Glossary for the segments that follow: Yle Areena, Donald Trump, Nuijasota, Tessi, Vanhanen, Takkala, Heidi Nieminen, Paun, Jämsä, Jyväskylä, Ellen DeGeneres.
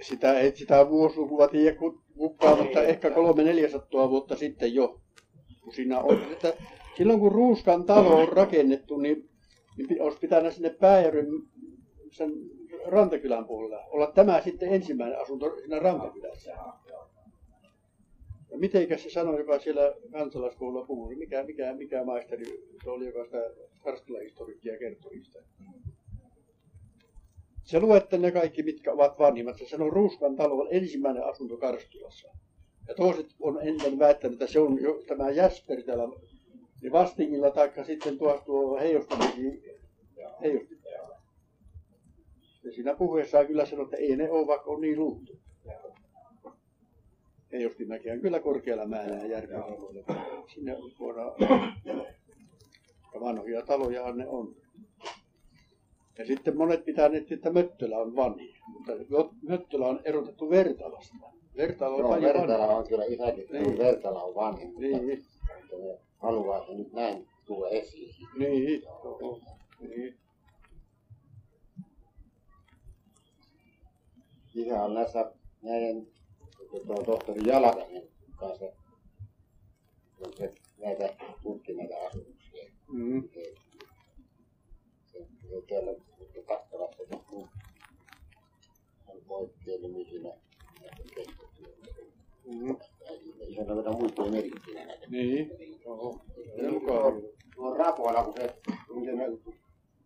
Sitä vuosilukua tiedä kukkaan, mutta ehkä 300-400 vuotta sitten jo. Että silloin kun Ruuskan talo on rakennettu, niin olisi pitänyt sinne Pääjäryn sen Rantakylän puolella olla tämä sitten ensimmäinen asunto siinä Rantakylässä. Ja mitenkä se sanoi, joka siellä kansalaiskoululla puhui, mikä maisteri se oli, joka sitä karstulahistoriikkia kertoi sitä. Se luette ne kaikki, mitkä ovat vanhimmat. Se sanoi, Ruuskan talo on ensimmäinen asunto Karstulassa. Ja toiset on ennen väittänyt, että se on jo tämä Jäsper täällä niin Vastingilla, taikka sitten tuo heijosti. Ja siinä puheessaan kyllä sanoi, että ei ne ole, vaikka on niin luultu. Heijostimäki on kyllä korkealla määrää järvellä. Sinne voidaan... Ja vanhoja talojahan ne on. Ja sitten monet pitäneet, että Möttölä on vanhi, mutta Möttölä on erotettu Vertalasta. Vertala on kyllä isäkin, niin. Vertala on vanhi, mutta niin. Haluaa se nyt näin tulla esiin. Niin. Niin. Isä on näissä meidän tohtori Jalakasen kanssa näitä tutkineita asumuksia. Mm-hmm. Ja täällä Takkalassa on poikkeuksellinen näitä keskusteluja. Isänä vedän muistoja merkittinä näitä. Niin. Tuo Rapola, kun se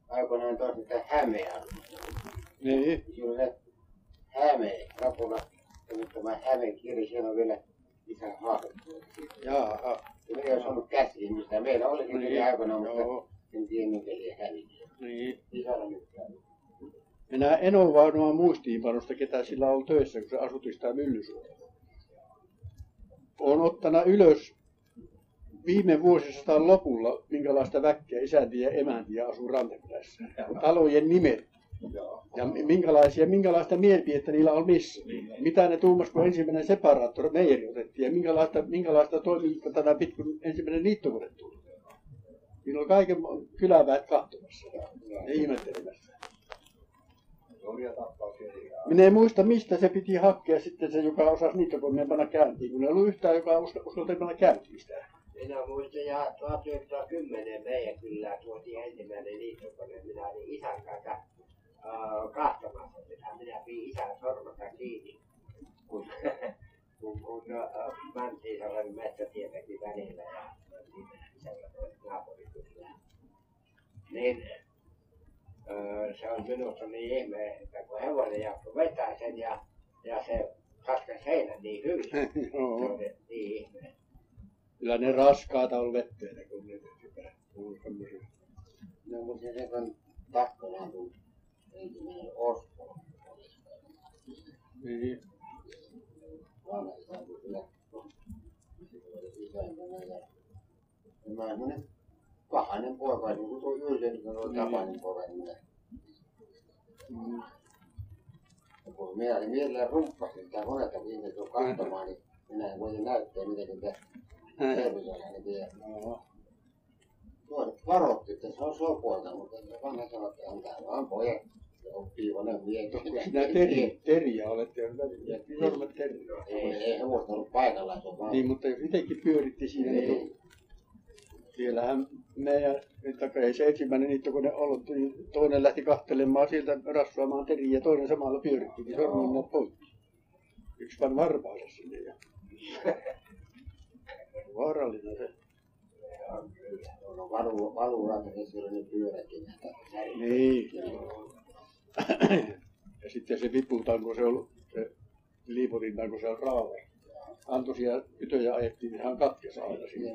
aikoinaan taas niitä Hämeä. Niin. Silloin se Häme, Rapola, tämä Häme-kirja, siellä on vielä isän haastattelua. Jaa. Se ei olisi ollut käsiin, mistä meillä oli kyllä aikoinaan, mutta en tiedä minkä ei häviä. Niin. Minä en ole varmaa muistiinpanosta, ketä sillä on töissä, kun se asutti sitä Myllysuota. Olen ottanut ylös viime vuosisadan lopulla, minkälaista väkkiä isäntiä ja emäntiä asuu Rantakylässä. Talojen nimet ja minkälaista mielipidettä niillä on missä. Mitä ne tuumasi, kun ensimmäinen separaattori meijeri otettiin ja minkälaista toimintaa tänä pitkun ensimmäinen liittokunta tuli. Siinä on kaiken kyläväet kahtomassa ja ihmettelemässä. Minä en muista, mistä se piti hakea sitten se, joka osasi niittokoneen panna käyntiin, kun ei ollut yhtään, joka uskaltoi panna käyntiin sitä. Minä muistan, ja 1910 meidän kylään tuotiin ensimmäinen niittokone. Minä olin isän kanssa kahtomassa sitä. Minä pidin isän sormasta kiinni, kun mentiin sellainen metsätietäkin välillä. Niin, se on minusta niin ihme, että kun hevonen jaksoi vetää sen ja se kaskas heinän niin hyvin, se on niin ihme. Kyllä ne raskaata on vetteenä, kun ne on semmoisia. No, mutta se on Takkalaan, kun ensimmäinen Ospo oli. Niin. Vanhaisaan, kun kyllä isäntänä. Mä semmonen pahainen poika, niin kuin tuo Jyyseni sanoi, tapainen poika. Ja kun minä olin mielellään rumppasin sitä monelta, kun ihmiset on katsomaan, niin minä en voi näyttää, miten se selviää ne vielä. Tuoset varotti, että se on sopuolta, mutta vanha sanoi, että antaa vaan pojan. Se on piivonen mieto. Sinä teriä olette, jos normat teriä. Ei hevosta ollut paikallaan, se on vaan. Niin, mutta jos itsekin pyöritti siinä, niin... Siellähän meidän, ei se ensimmäinen niittokone ollut, niin toinen lähti kahtelemaan sieltä rasvaamaan teriä ja toinen samalla pyöritti, niin sormilla poikki. Yksi vaan varpaansa sinne ja... Vaarallinen se. On valuurata, niin siellä ne pyöräkin. Niin. Ja sitten se viputanko, se on liipotintanko, se on raava. Antoisia kytöjä ajettiin, niin hän katkesi aina sinne.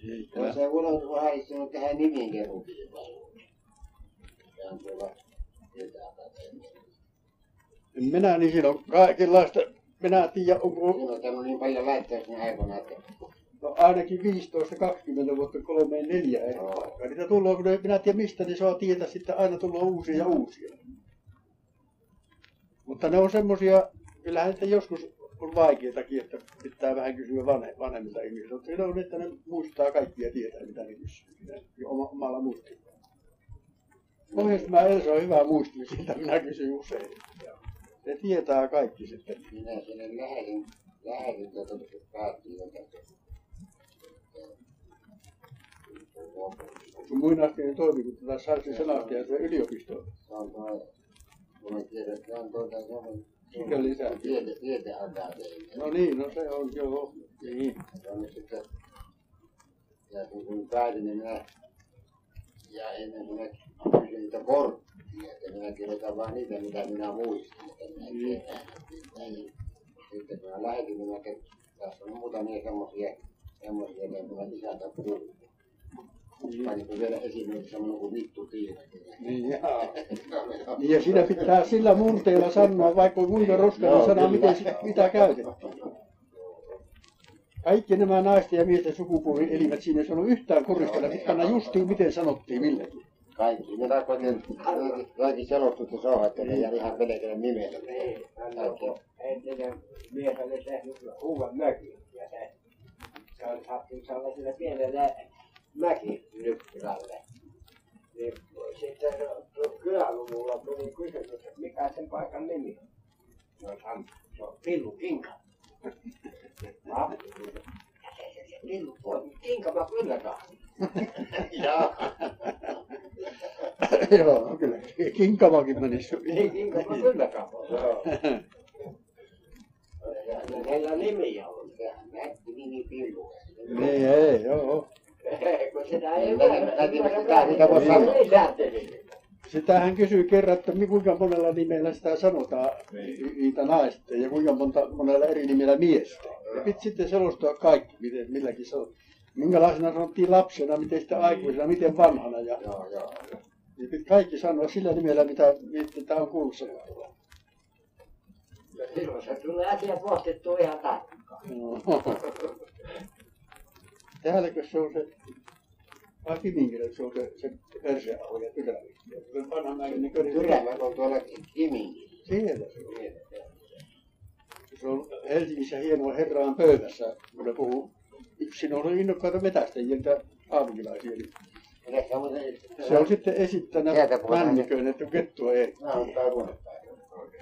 Se unohtui vähän istunut tähän niminkeruukin. Se on tuolla ketään päin. Minä niin siinä on kaikenlaista, minä tiedän, onko... Siinä on niin paljon laitteita sinne aikoina, että no ainakin 15-20 vuotta 3-4 eri paikkaa. Niitä tulee, kun minä en tiedä mistä, niin saa tietää sitten aina tulee uusia ja uusia. Mutta ne on semmoisia, kyllähän sitten joskus on vaikeatakin, että pitää vähän kysyä vanhemmilta ihmisiltä. Mutta siinä on, että ne muistaa kaikkia tietää, mitä ne kysyy omalla muistilla. Pohjasmaa Elsa on hyvä muistili, siltä minä kysyn usein. Se tietää kaikki sitten. Minä sinne lähdin tuollaiset päättyjätä. Sun muinasteinen toimikunta taas saisi sanastia ja yliopistoon. Mikä lisää? Tieteakateenkin. No niin, no se on joo. Ja kun päätin, niin minä ja ennen kuin mä kysyin niitä korttia, että minä kirjoitan vaan niitä, mitä minä muistin, että minä tiedän. Sitten kun mä lähetin, niin mä kertin, tässä on muutamia semmoisia, että minä isältä puhuu. Painitko vielä esimerkiksi semmoinen kuin vittu tiiläkin. Niin ja siinä pitää sillä murteella sanoa, vaikka on kuinka roskainen sana, mitä käytettiin. Kaikki nämä naisten ja miesten sukupuolielimet siinä ei sanonut yhtään koristella, pitkä aina justiin miten sanottiin millekin. Kaikki, me tarkoitan, kaikki selostuttu saa, että ne jää ihan pelkällä nimellä. Niin, entinen mies oli tehnyt uuden mökin ja se oli sattunut sellaiselle pienelle mäkinyppyrälle. Niin sitten kyläluvulla tuli kysymys, että mikä sen paikan nimi on. Se on Pillukinka. Mä? Pillu poimi. Kinka mä kylläkaan. Joo, kyllä. Kinkamakin menis. Ei kinka mä kylläkaan. Ja heillä nimiä on. Mätti nimi Pillu. Ei, joo. Kun sitä ei ymmärrä. Sitähän kysyy kerran, että kuinka monella nimellä sitä sanotaan niitä naista ja kuinka monella eri nimellä miestä. Ja piti sitten selostaa kaikki, miten, milläkin sanotaan. Minkälaisena sanottiin lapsena, miten sitä aikuisena, miten vanhana. Ja piti kaikki sanoa sillä nimellä, mitä on kuullut sanotaan. Ja silloin se tulee asia pohtettua ihan tarkkaan. Täälläkö se on se... Vai Kiminkilä, se on se perseaho ja Pyrävikkilä. Pyrävikkilä on tuolla Kiminkilä. Siellä se on. Se on Helsingissä hienoa herraan pöydässä, kun ne puhuu. Yksin on innokkaita metästäjiltä aamukilaisia. Se on sitten esittänyt männiköön, että kettua ehti.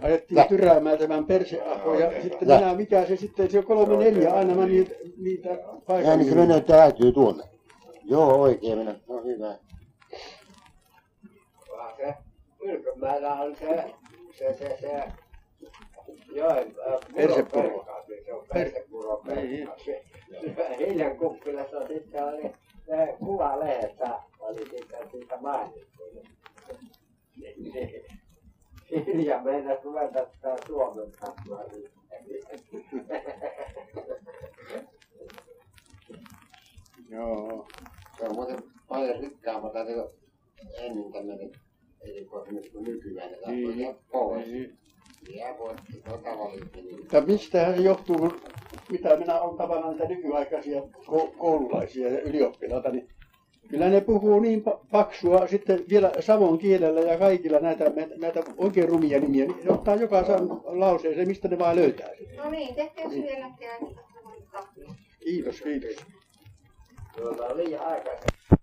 Ajettiin tyräämään tämän perseaho ja sitten minä, mikä se sitten, se on 3-4 aina mä niitä paikkoja. Ja niin se menee, että äityy tuonne. Joo, oikein minä. No hyvä. Vaan se Ylkömäellä on se joen puroperkaat, se on persepuroperkaat. Hiljan kuppilassa sitten oli kuvalehdessä, oli siitä mainittu. Hilja meidän ruveta sitä Suomen tasoa. Joo. Se on muuten paljon rikkaampaa ennen tämmöinen erikoisemmin kuin nykyään. Se on pois. Ja pois. Mutta mistähän se johtuu, kun mitä minä olen tavallaan niitä nykyaikaisia koululaisia ja ylioppilaita, niin kyllä ne puhuu niin paksua sitten vielä savon kielellä ja kaikilla näitä oikein rumia nimiä. Ne ottaa joka lauseeseen, mistä ne vaan löytää. No niin, tehkää vielä käydä. Kiitos, kiitos. Tuolla on liian aikaisemmin.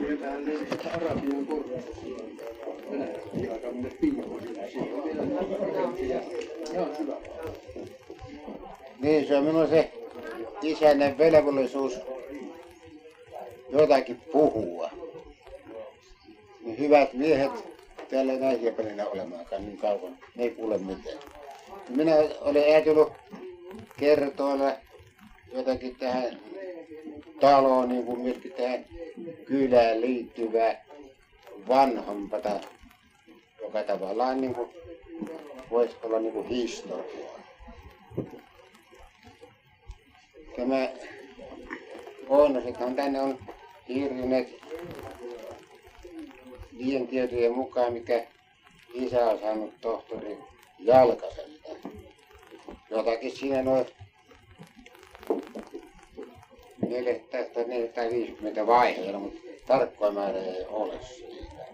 Sieltähän ne sitä arabian korjauksilla venäjästi aika mennä piihoisille. Siellä on vielä näkökulmia. Ne on hyvä. Niin, se on minun se isäinen velvollisuus jotakin puhua. Ne hyvät miehet. Täällä ei naisia paljon olemaankaan niin kauan, ne ei kuule mitään. Minä olen ajatellut kertoilla jotakin tähän taloon, niin kuin myöskin tähän kylään liittyvää vanhampata, joka tavallaan niin kuin voisi olla niin kuin historiaa. Tämä Oinosethan tänne on hirvineet. Niiden tietojen mukaan, mikä isä on saanut tohtori Jalkaselta. Jotakin siinä noin 450 vaiheilla, mutta tarkkoja määrä ei ole siitä.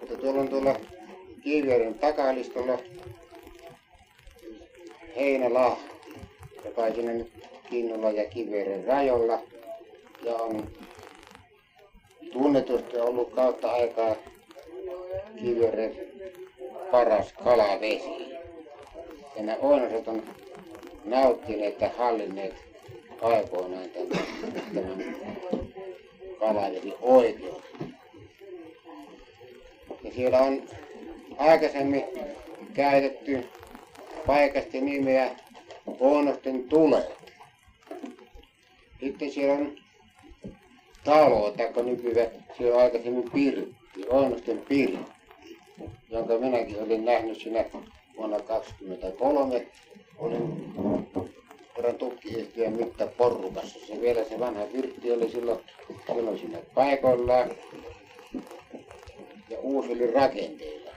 Mutta tuolla on tuolla Kiivijärven takalistolla Heinälahti, joka on siinä nyt Kinnulan ja Kiivijärven rajoilla ja on tunnetusti ollut kautta aikaa Kiivijärven paras kalavesi. Ja nämä Oinosoton nauttineet ja hallinneet aikoinaan tämän kalavesi oikeus. Ja siellä on aikaisemmin käytetty paikasti nimeä Oinosten tuleet. Sitten siellä on talo, taikka nykyään siellä on aikaisemmin pirtti, Oinosten pirtti, jonka minäkin olin nähnyt siinä vuonna 1923. Olin kerran tukki-yhtiön mittaporukassa. Se vielä se vanha pirtti oli silloin siinä paikoillaan. Ja uusi oli rakenteilla.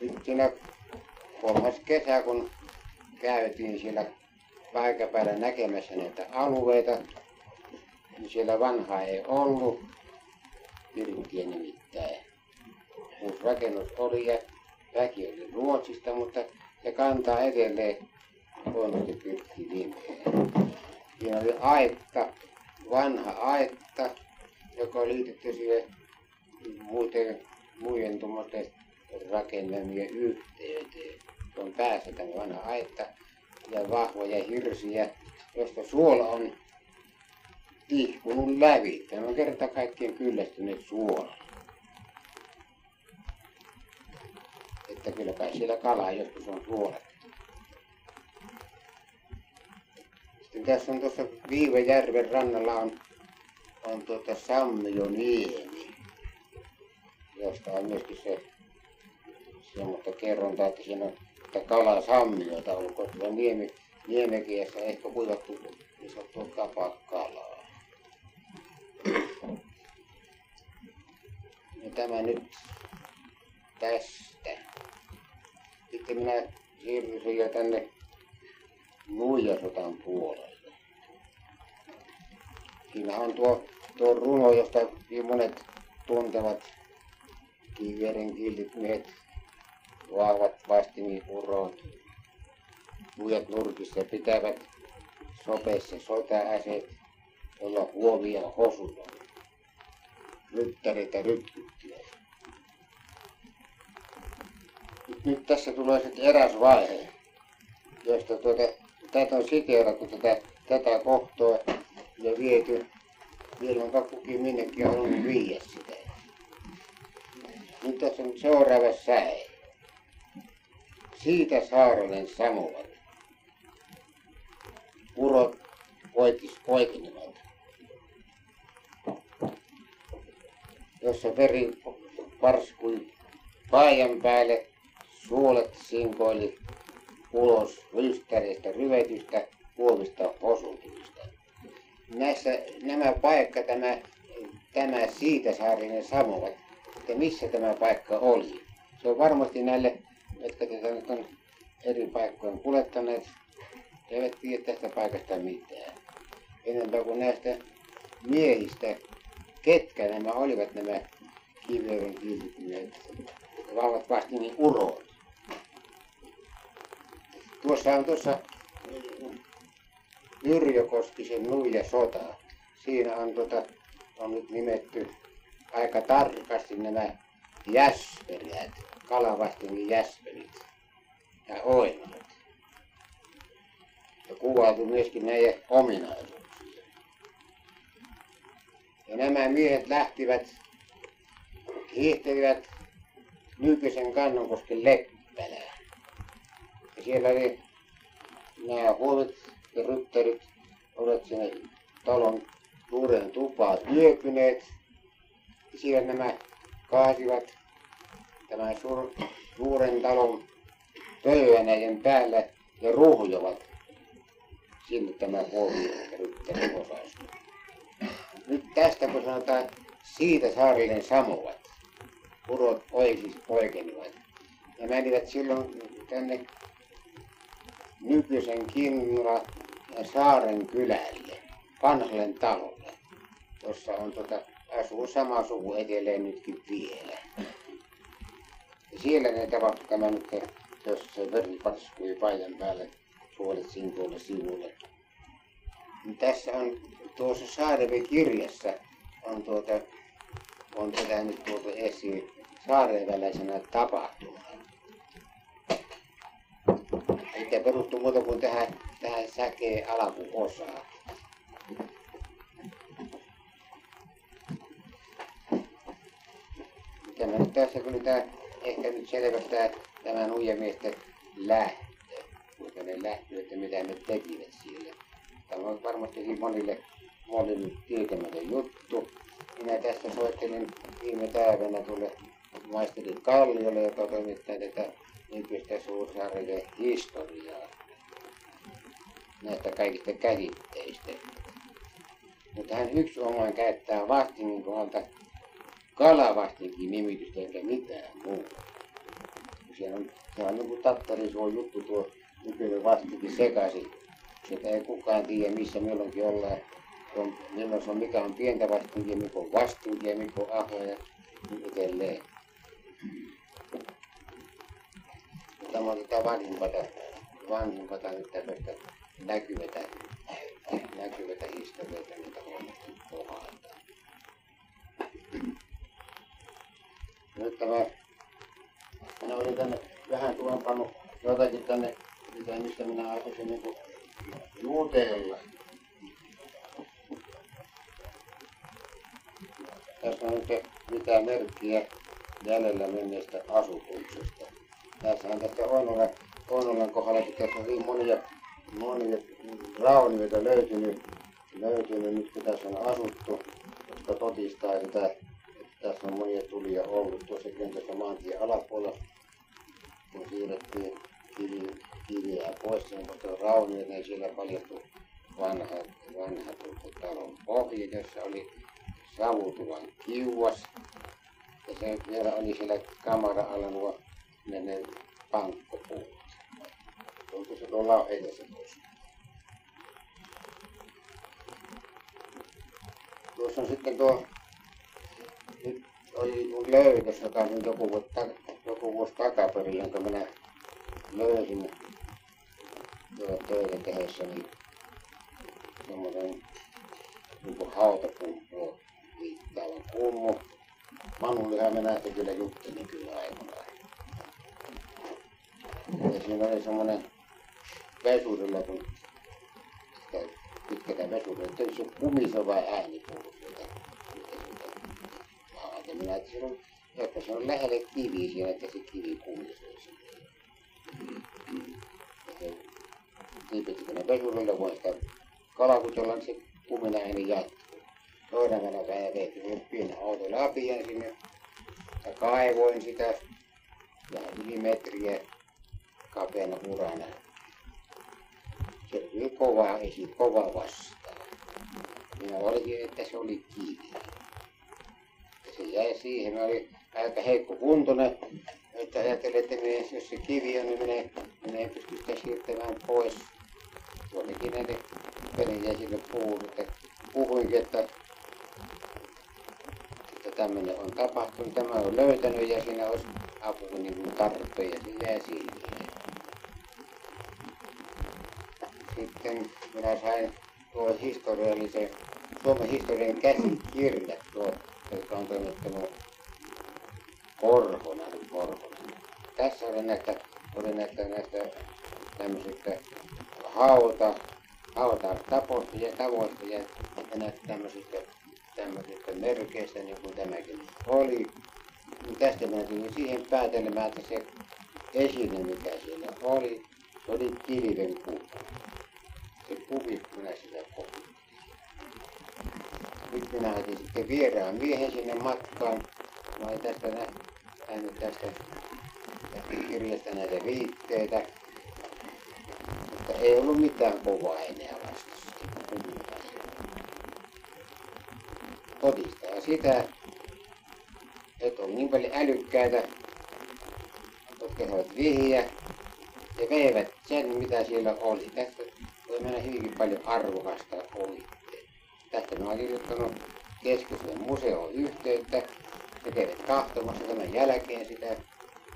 Nyt siinä 3. kesä, kun käytiin siellä paikan päällä näkemässä näitä alueita, niin siellä vanhaa ei ollut, pirttiä nimittäin. Uusi rakennus oli ja väki oli Ruotsista, mutta se kantaa edelleen huonosti pirtti nimeä. Siinä oli aitta, vanha aitta, joka oli liitetty siihen muiden tuommoisten rakennelmien yhteyteen. On päässä tämä vanha aitta ja vahvoja hirsiä, josta suola on tihkunut läpi. Tämä on kerta kaikkien kyllästyneet suola. Että kyllä kai siellä kalaa joskus on suolat. Sitten tässä on tuossa Viivejärven rannalla on tuota Sammioniemi, josta on myöskin se semmoista kerrontaa, että siinä on kalasammiota ollut, koska se on niemekiässä ehkä kuivattu niin sattuu kapakalaa. Ja tämä nyt tästä. Sitten minä siirryin jo tänne Nuijasotan puolelle. Siinä on tuo runo, josta monet tuntevat Kiivijärven kiltit miehet, vahvat vastimiurot, lujat nurkissa pitävät sopessa sota-aseet, jolla huomia hosuja, ryttäreitä rytkyttiä. Nyt tässä tulee sitten eräs vaihe, josta tätä on siteerattu tätä kohtaa ja viety, milloinkaan kukin minnekin on ollut viiä sitä. Nyt tässä on seuraava säe. Siitä Saaronen sanovat, urot poikinivat, jossa veri varskui paajan päälle, suolet sinkoili ulos rystäristä, ryvetystä, huomista osutuista. Nämä paikka, tämä siitä Saaronen sanovat, että missä tämä paikka oli. Se on varmasti näille, jotka tätä nyt on eri paikkojen kuljettaneet, eivät tiedä tästä paikasta mitään. Enempää kuin näistä miehistä, ketkä nämä olivat nämä Kiivijärven kiltit, vahvat vastimin urot. Tuossa Yrjökoskisen Nuijasota. Siinä on nyt nimetty aika tarkasti nämä jäsperät, kalavastingin jäsperit ja oinat. Ja kuvailtu myöskin näiden ominaisuuksia. Ja nämä miehet hiihtelivät nykyisen Kannonkosken Leppälään. Ja siellä oli nämä huovit ja ryttärit, olivat sinne talon suureen tupaan yöpyneet. Ja siellä nämä kaasivat tämän suuren talon pöydänäjän päällä ja ruhjovat sinne tämän huomioon osaisuun. Nyt tästä kun sanotaan, siitä Saarinen sanovat, purot poikenivat. Ja menivät silloin tänne nykyisen Kinnula ja Saaren kylälle, vanhalle talolle, jossa on asuu sama suku edelleen nytkin vielä. Ja siellä ne tapahtui tämä nyt, jos se veri parskui paikan päälle, suolet sinkuille sivuille. Tässä on tuossa Saareven kirjassa on tätä nyt tuotu esiin saareväläisenä tapahtumana. Eikä perustu muuta kuin tähän säkeen alkuosaan. Tämä nyt tässä kyllä ehkä nyt selvästää tämä nuijamiesten lähtö, kuinka ne lähtö, että mitä ne tekivät siellä. Tämä on varmasti monille tietämätön juttu. Minä tässä soittelin viime päivänä tuolle maisteri Kalliolle, joka toimittaa tätä nykyistä Suursaarelle historiaa näistä kaikista käsitteistä. Mutta hän yksi omaan käyttää vastingin kohdalta kalavastinkin nimitystä eikä mitään muuta. Se on niin kuin tattarisuo juttu tuo nykyinen vastinkin sekaisin. Sitä ei kukaan tiedä missä milloinkin ollaan. Milloin se on, mikä on pientä vastinkia, mikä on vastinkia, mikä on ahoja ja edelleen. Tämä on tätä vanhimpata nyt tämmöistä näkyvätä historiaa, mitä huonosti kohdaltaan. Nyt minä olin tänne vähän tuonpannut jotakin tänne, mistä minä alkoisin niin jutella. Tässä on nyt mitään merkkiä jäljellä menneestä asutuksesta. Tässä on tästä Oinolan kohdalla, kun tässä on niin monia raunioita löytynyt nyt kun tässä on asuttu, jotka totistaa sitä, että tässä on monia tulia ollut. Tuossakin tässä maantien alapuolella, kun siirrettiin kiviä pois, mutta raunioita ei siellä paljastui vanha talon pohja, jossa oli savutuvan kiuas. Ja se vielä oli siellä kamara alla nuo ne pankkopuut. Onko se tuolla edessä tuossa? Tuossa on sitten nyt oli mun löytös, joka on joku vuosi takaperin, jonka minä löysin töitä tehessäni semmoisen joku hautapumppuun viittaavan kummu. Manulihan me näette kyllä juttelin kyllä aikanaan. Ja siinä oli semmoinen vesurilla, kun pitkätä vesurilla, että se on kumisova ääni kuullut sieltä. Minä ajattelin, että se on lähelle kiviä siinä, että se kivi kumisee sinne. Niin pitkätä vesurilla voi sitä kalakutella, niin se kumina ääni jatkuu. Toinen päivä veitin pienen auton läpi sinne ja kaivoin sitä vähän yli metriä. Kapeana murana. Se oli kova vastaan. Minä olikin, että se oli kiinni. Se jäi siihen. Mä olin aika heikko kuntoinen, että ajattelin, että jos se kivi on, niin minä en pysty sitä siirtämään pois. Tuollekin näitä pelejä sille puhuinkin, että tämmöinen on tapahtunut, tämä on löytänyt ja siinä olisi apua niin kuin tarpeen ja se jäi siihen. Sitten minä sain tuon historiallisen, Suomen historian käsikirjat, jotka on toimittanut Korhonen. Tässä oli näistä tämmöisistä hautaustapoista ja tavoista ja näistä tämmöisistä merkeistä, niin kuin tämäkin oli. Ja tästä minä tulin siihen päätelmään, että se esine, mikä siinä oli, se oli kilven kuva. Se kuvi, minä sitä kohduttiin. Nyt minä otin sitten vieraan miehen sinne matkaan. Mä olin tästä nähnyt tästä kirjasta näitä viitteitä. Mutta ei ollut mitään kovaa enää vastassa. Todistaa sitä, jotka on niin paljon älykkäitä, jotka ovat vihiä ja veivät sen, mitä siellä oli. Tästä voi mennä hyvinkin paljon arvokasta ohi. Tästä minä olen kirjoittanut keskustelun museon yhteyttä. Ne kävivät katsomassa tämän jälkeen sitä.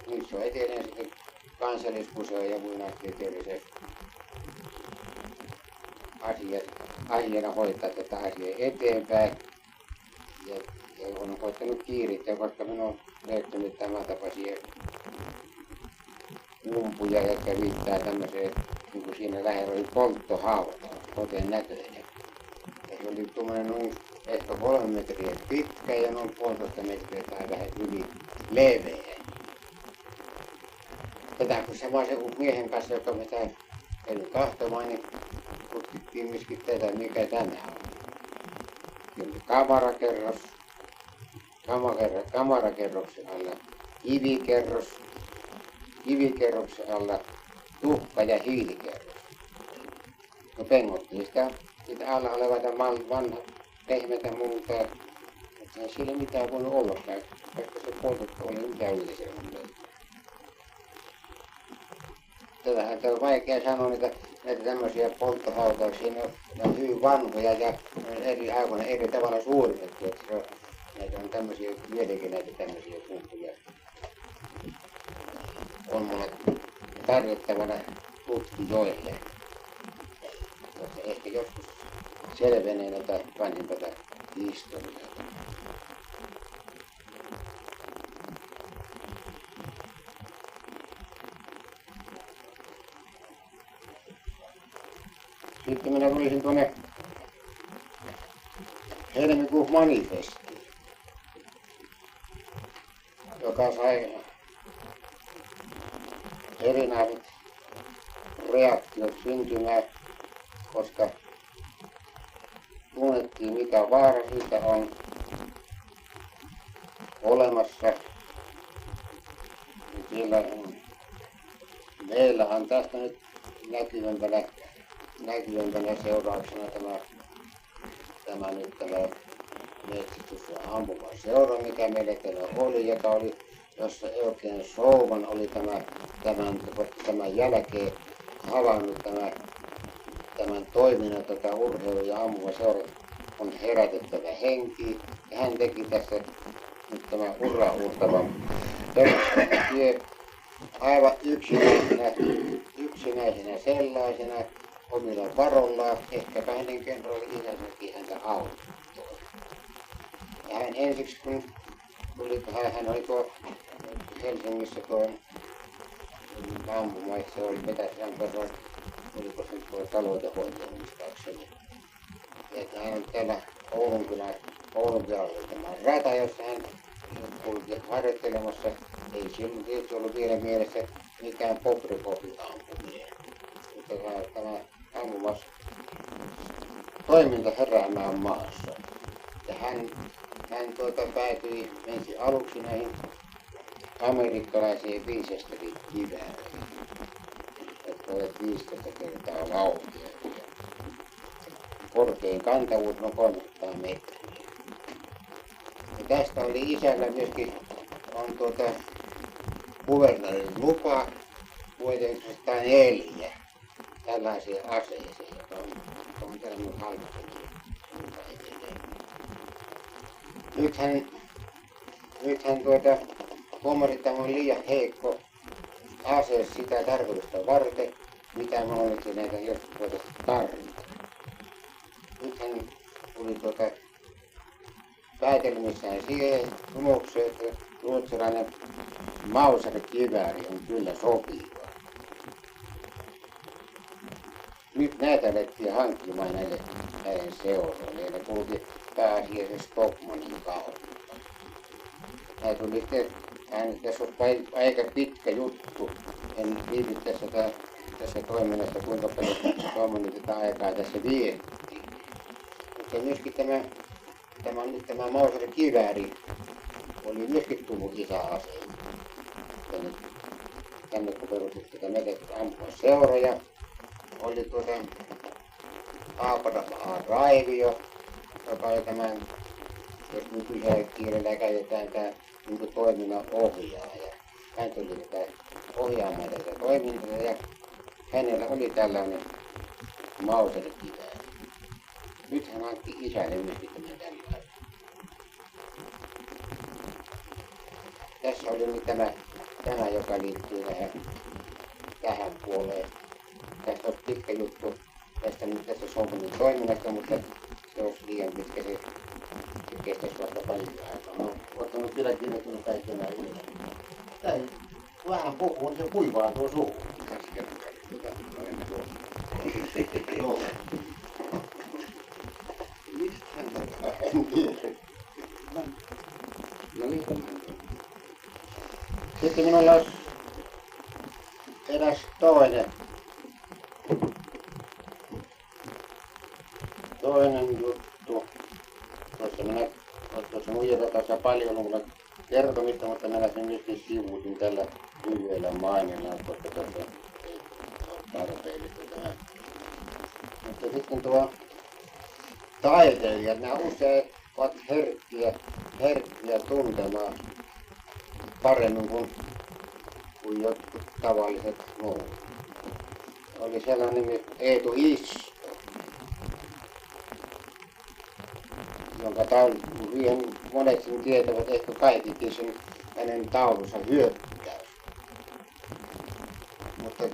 Nyt se on edelleen sitten kansallismuseo ja muinaistieteellisen asiana hoitaa tätä asiaa eteenpäin. Ja olen koittanut kiirittää, koska minä olen löytänyt tämän tapaisia lumpuja, jotka viittaa tämmöiseen, niin kuin siinä lähellä oli polttohauta, koteen näköinen. Ja se oli tuommoinen noin ehkä 3 metriä pitkä ja noin 1,5 metriä tai vähän yli leveä. Tätä kun samaisen kuin miehen kanssa, joka me täällä käynyt kahtomaan, niin tutkittiin myöskin tätä, mikä tänään on. Kyllä kamarakerros, kamarakerroksen alla kivikerros, kivikerroksen alla tuhka- ja hiilikerros. No pengottiin sitä alla olevata vanha pehmeätä multaa, mutta ei sillä mitään voinut ollakaan, koska se poltettu oli yläyllisemmin. Tätähän on vaikea sanoa, näitä tämmöisiä polttohautauksia, ne on hyvin vanhoja ja eri aikoina eri tavalla suoritettu. Näitä on tämmöisiä, vieläkin näitä tämmöisiä kuntoja. On mulle tarjottavana tutkijoille. Mutta ehkä joskus selvenee näitä vanhimpata historiaa. Sitten minä tulisin tuonne helmikuun manifestiin, joka sai erinäiset reaktiot syntymään, koska tunnettiin mitä vaara siitä on olemassa. Meillä on tästä nyt näkyvämpänä seurauksena tämä metsästys- ja ampumaseura, mikä meillä täällä oli, joka oli, jossa Eugen Showman oli tämän jälkeen havainnut tämän toiminnan, tätä urheilu- ja ampumaseura on herätettävä henki. Ja hän teki tässä nyt tämän uraauurtavan perustamisen aivan yksinäisenä sellaisena, omilla varollaan, ehkäpä hänen kenraali isänsäkin häntä auttoi. Ja hän ensiksi, kun tuli, hän oli tuo Helsingissä tuo ampumaissa, oli Petäsrankoson, oliko se tuo taloudenhoitaja muistaakseni. Että hän oli täällä Oulunkylän tämä rata, jossa hän kulki harjoittelemassa. Ei silloin tietysti ollut vielä mielessä mikään poprikohdin ampuminen. Tämä ampumas toiminta heräämään maassa. Ja hän päätyi ensi aluksi näihin amerikkalaisiin 5 kivääreihin, jotka olivat 15 kertaa laukia. Korkein kantavuus on 300 metriä. Ja tästä oli isällä myöskin on kuvernarin lupa vuoteen 1904 tällaisiin aseisiin, jotka on tällainen halvasekin. Nythän huomasimme on liian heikko ase sitä tarkoitusta varten, mitä me olemme näitä joskus voitaisiin tarvita. Nythän tuli päätelmissään siihen tulokseen, että ruotsalainen Mauser-kivääri on kyllä sopiva. Nyt näitä alettiin hankkimaan näiden seuroille ja ne kulki pääasiassa Stockmannin kautta. Näin tuli sitten, tässä on aika pitkä juttu. En viity tässä toiminnassa kuinka paljon tätä aikaa tässä viettiin. Mutta myöskin tämä Mauser-kivääri oli myöskin tullut isäaseen. Tänne kun perustettiin tätä ampumaseuroja. Oli Haaparapaa Raivio, joka oli tämän, jos nykyisellä kielellä käytetään, tämä niin toiminnan ohjaaja. Hän tuli sitä ohjaamaan tätä toimintaa ja hänellä oli tällainen mauserikivääri. Nyt hän hankki isälle myöskin tämän. Tässä oli nyt tämä joka liittyy tähän puoleen. Tässä on pitkä juttu tästä sohvallin toiminnasta, mutta se on liian pitkä, se kestäisi vaikka paljon aikaa. Mä oon ottanut kyllä kirjoittanut kaikkea näin uudelleen. Tai vähän puhuu, niin se kuivaa tuo suuhun. Kaksi kertaa. Joo. Mistä mä en tiedä? No niin, tämä. Sitten minulla on eräs toinen juttu, koska minä olen tuossa Nuijasotassa paljon ollut kertomista, mutta minä sen myöskin sivuutin tällä lyhyellä mainilla, koska tässä ei ole tarpeellista tämä. Mutta sitten tuo taiteilijat, nämä usein ovat herkkiä tuntemaan paremmin kuin jotkut tavalliset muut. Oli sellainen nimi Eetu Isto, jonka taulu hyvin monet tietävät, ehkä kaikki sen hänen taulunsa hyökkäys. Mutta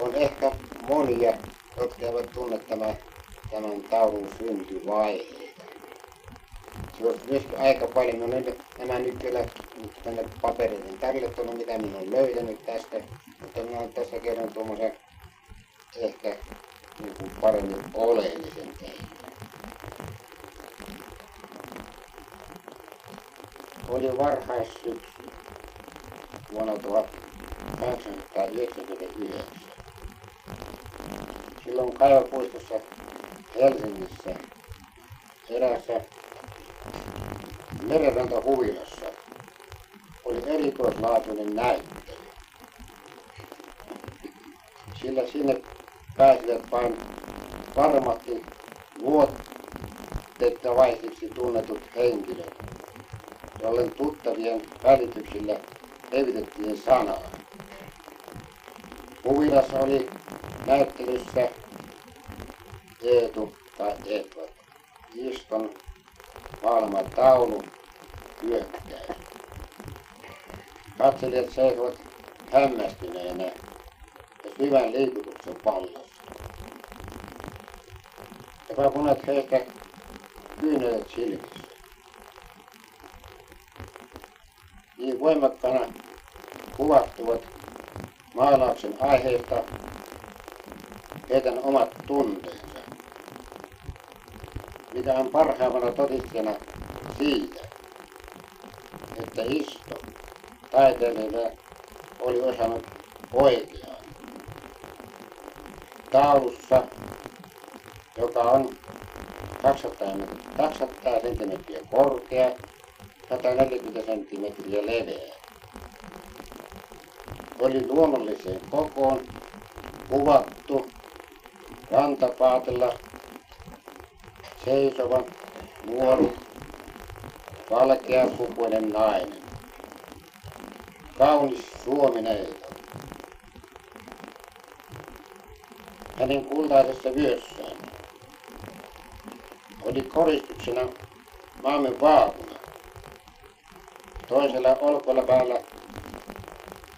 on ehkä monia, jotka eivät tunne tämän taulun syntyvaiheita. Jos myöskin aika paljon on nämä nyt vielä tänne papereiden tarjottuna, mitä minä olen löytänyt tästä, mutta minä olen tässä kerran tuommoisen ehkä niin paremmin oleellisen teille. Oli varhaissyksy vuonna 1899. Silloin Kaivopuistossa Helsingissä eräässä merenrantahuvilassa oli erikoislaatuinen näyttely. Sillä sinne pääsivät vain varmasti luotettavaisiksi tunnetut henkilöt, jollen tuttavien välityksillä levitettiin sanaa. Huvilassa oli näyttelyssä Eetu tai Edward Iston maalaama taulu hyökkäys. Katselijat seisoivat hämmästyneenä ja syvän liikutuksen pallossa. Epäpunet heistä kyynelet silmissä. Niin voimakkana kuvattuvat maalauksen aiheesta heidän omat tunteensa, mikä on parhaimmana todisteena siitä, että Isto taiteilijana oli osannut oikeaan. Taulussa, joka on 200 senttimetriä korkea, 140 senttimetriä leveä, oli luonnolliseen kokoon kuvattu rantapaatella seisova nuori valkeasukuinen nainen, kaunis suomineito. Hänen kultaisessa vyössään oli koristuksena maamme vaakuna, toisella olkapäällä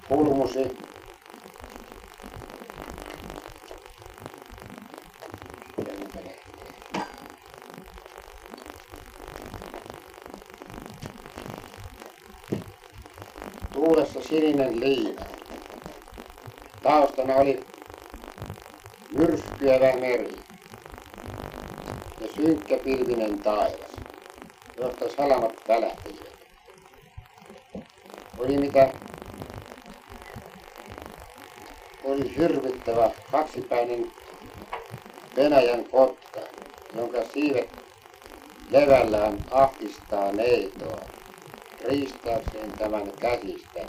kulmusi tuulessa sininen liina. Taustana oli myrskyävä meri ja synkkäpilvinen taivas, josta salamat välähtivät. Oli hirvittävä kaksipäinen Venäjän kotka, jonka siivet levällään ahdistaa neitoa riistääkseen tämän käsistä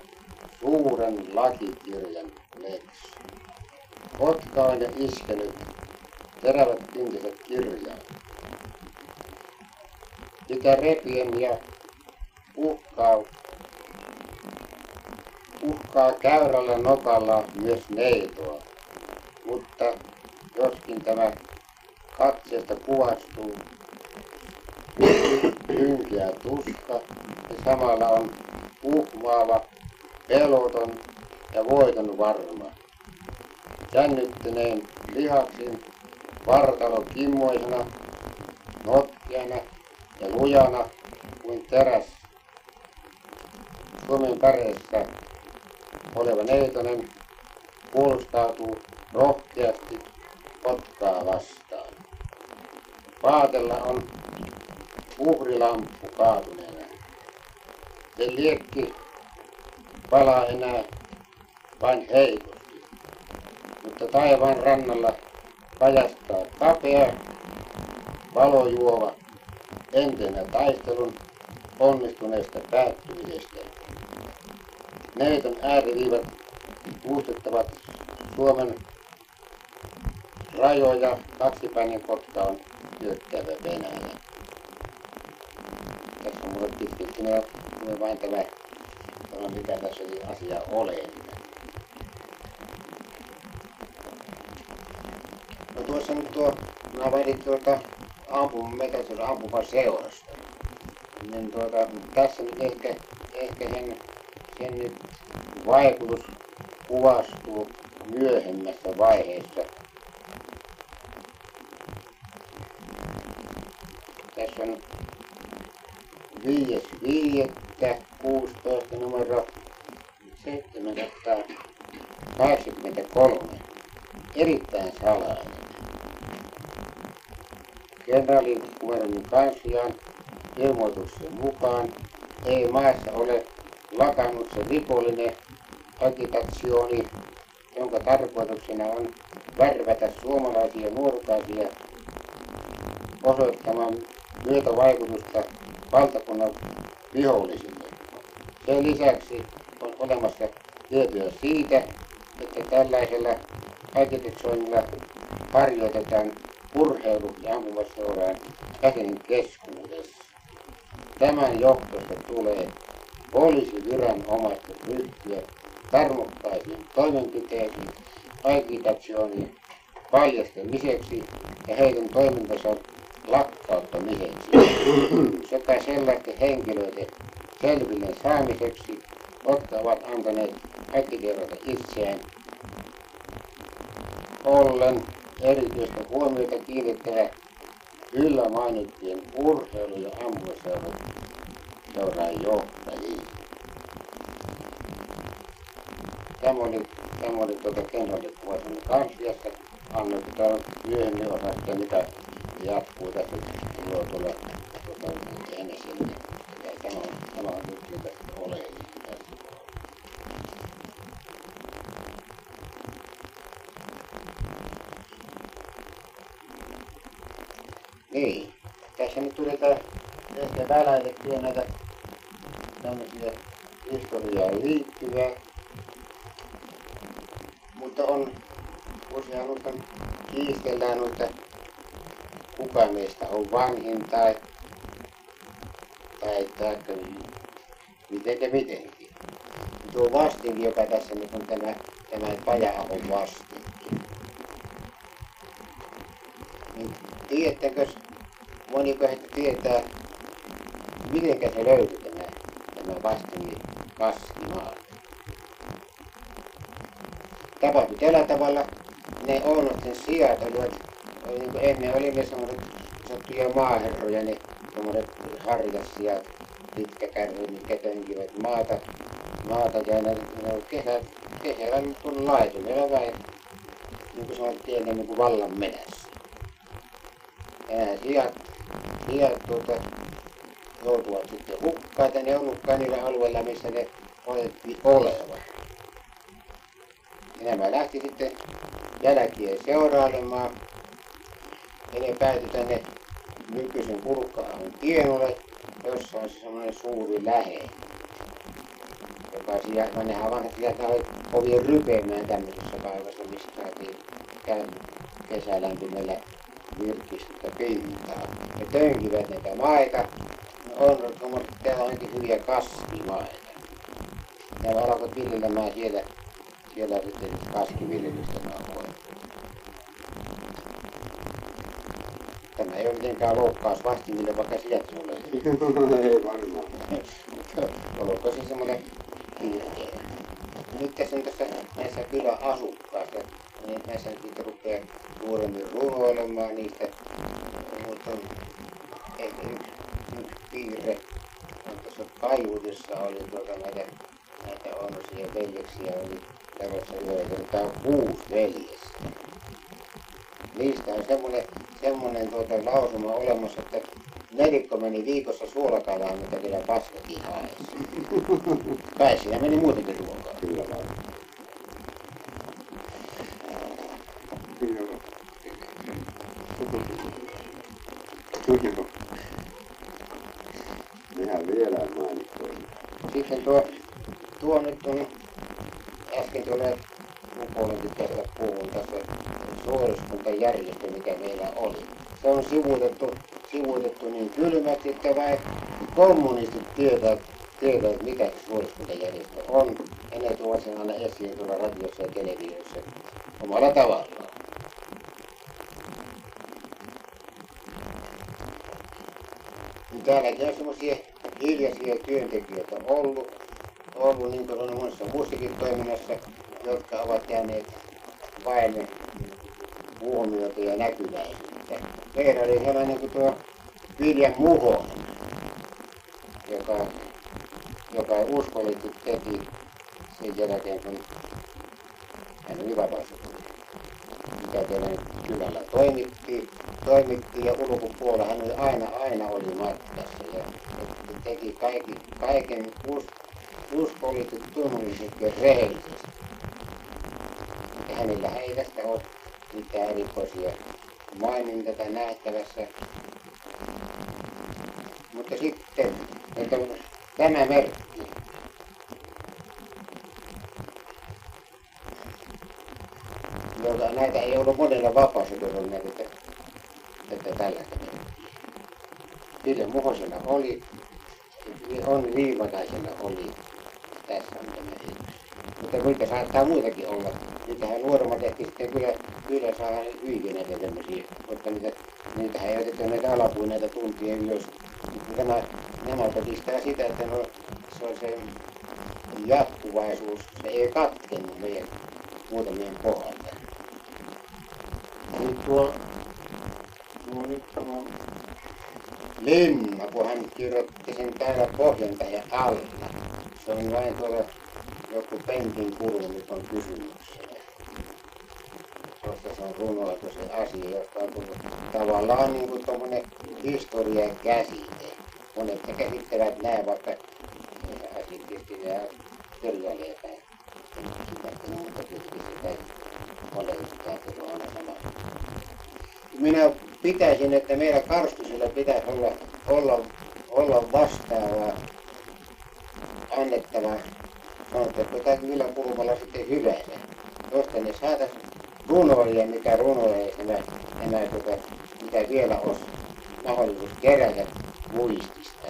suuren lakikirjan leksu. Kotka on jo iskenyt terävät pintiset kirjaan, sitä repien ja uhkaa käyrällä nokalla myös neitoa, mutta joskin tämä katseesta kuvastuu synkiä tuska ja samalla on uhmaava, peloton ja voiton varma. Jännittyneen lihaksin, vartalo kimmoisena, notkeana ja lujana kuin teräs. Suomen päreessä oleva neitonen puolustautuu rohkeasti potkaa vastaan. Paatella on uhrilamppu kaatuneena. Se liekki palaa enää vain heikosti, mutta taivaan rannalla pajastaa kapea, valojuova entenä taistelun onnistuneesta päättymisestä. Neiton ääriviivat muistuttavat Suomen rajoja, kaksipäinen Kotkaan hyökkäävä Venäjä. Tässä on mulle pitkälti vain tämä, mikä tässä oli asia oleellinen. No tuossa nyt tuo, mä vaidin tuolta ampumametäisyyden ampumaseurasta. Niin tässä nyt ehkä sen nyt vaikutus kuvastuu myöhemmässä vaiheessa. Tässä on 5.5.16 numero 783. Erittäin salainen. Kenraalikuvernin kanslian ilmoituksen mukaan ei maassa ole lakannut se rikollinen agitatsioni, jonka tarkoituksena on värvätä suomalaisia nuorukaisia osoittamaan myötävaikutusta valtakunnan vihollisille. Sen lisäksi on olemassa tietoja siitä, että tällaisella agitationilla harjoitetaan urheilu- ja ampumaseuraan jäsenen keskuudessa. Tämän johdosta tulee poliisiviranomaisten ryhtyä tarmokkaisiin toimenpiteisiin agitationin paljastamiseksi ja heidän toimintansa lakkauttamiseksi sekä sellaisten henkilöiden selville saamiseksi, jotka ovat antaneet agiteerata itseään. Ollen erityistä huomiota kiinnittävä yllä mainittujen urheilu- ja ampumaseuran johtajiin. Tämä oli kenraalikuvernin kansliassa annettu myöhemmin osasta, mitä jatkuu tässä tuolla ennestään. Tämä on nyt kyllä oleellinen. Niin, tässä nyt tuli ehkä väläitettyä näitä tämmöisiä historiaan liittyviä, mutta on usein ollut kiistellään noita, kuka meistä on vanhin tai mitenkin. Tuo vastinkin, joka tässä nyt on tämä Paja-ahon vastinkin. Tiedättekös, moniko heitä tietää, mitenkä se löytyi tämä vastinkin Kaskimaa. Tapahtui tällä tavalla, ne Ounoksen sijat olivat, ennen olimme semmoisia maaherroja, ne semmoiset harjassijat, pitkäkärryt, mitkä tönkivät maata ja ne kesällä kun laitumilla väin, niin kuin sanottiin, niin kuin vallan metässä. Nämä sijat joutuvat sitten hukkaan, ja ne ollutkaan niillä alueilla, missä ne otettiin olevan. Ja nämä lähti sitten jälkien seurailemaan, ja ne päätyi tänne nykyisen Kurkka-ahon tienolle, jossa on semmoinen suuri lähe. Nehän vanhat sijat olivat kovin rypeämään tämmöisessä paikassa, mistä saatiin kesälämpimellä virkistyttä pintaa. Ne tönkivät näitä maita on, täällä onkin hyviä kaskimaita. Täällä alkoi viljelemään siellä sitten kaskiviljelystä aloin. Tämä ei ole mitenkään loukkaus vastinille, vaikka sieltä sulle. Ei varmaan. Oliko se semmoinen... Nyt tässä on tässä näissä kylän asukkaissa, niin näissä niitä rupeaa suuremmin runoilemaan niistä, mutta ehkä yksi piirre, mutta tuossa kaivuudessa oli tuota näitä onosia veljeksiä, oli tällaisessa yöllä 6 veljestä. Niistä on semmoinen lausuma olemassa, että nelikko meni viikossa suolakalaan, mutta kyllä paskakin haisi. Kai siinä meni muutenkin ruokaa. Kyllä vaan. Kyllä. Kyllä. Mehän vielä mainittuin. Sitten tuo nyt on äsken tulee lukuolinkin kerran puhun tässä suojeluskuntajärjestö, mikä meillä oli. Se on sivuutettu niin kylmästi, että vain kommunistit tietävät, mikä suojeluskuntajärjestö on. Ja ne tuovat sen aina esiin tuolla radiossa ja televisiossa omalla tavallaan. Täälläkin on semmoisia hiljaisia työntekijöitä ollut niin kuin on monessa muissakin toiminnassa, jotka ovat jääneet vaille huomiota ja näkyväisyyttä. Meillä oli sellainen kuin tuo Vilja Muhonen, joka uskollisesti teki sen jälkeen, kun hän oli vapautettu. Mitä teillä nyt kylällä toimittiin ja ulkopuolella hän oli aina oli matkassa ja teki kaiken uskollisesti, tunnollisesti ja rehellisesti. Hänellä ei tästä ole mitään erikoisia maininta tai nähtävässä. Mutta sitten tämä merkki. Näitä ei ollut monella vapausodolla että tälläkin merkkiä. Ville Muhosella oli, on Viivataisella oli, tässä on tämä yksi. Mutta kuinka saattaa muitakin olla. Niitähän nuoremmat ehti sitten kyllä saadaan hyviä näitä tämmöisiä, mutta niitähän ei oteta näitä alapuineita tuntia ylös. Nämä todistaa sitä, että se on se jatkuvaisuus, se ei katkennut meidän muutamien kohdalta. Niin tuo nyt on Linna, kun hän kirjoitti sen täällä Pohjantajan alla. Se on vain tuolla joku penkin kulma, mikä on kysymyksellä. Koska se on runoiltu se asia, joka on tullut tavallaan niin kuin tuommoinen historian käsite. Monet ne käsittävät nämä, vaikka asiat tietysti nämä kirjailijoita. Sitä muuta tietysti sitä. Minä pitäisin, että meillä Karstusilla pitäisi olla vastaava annettava, sanotaanko jotain millä puhumalla sitten hyvänä, josta ne saataisiin runoilija, mikä runoilija mitä vielä olisi mahdollisuus kerätä muistista.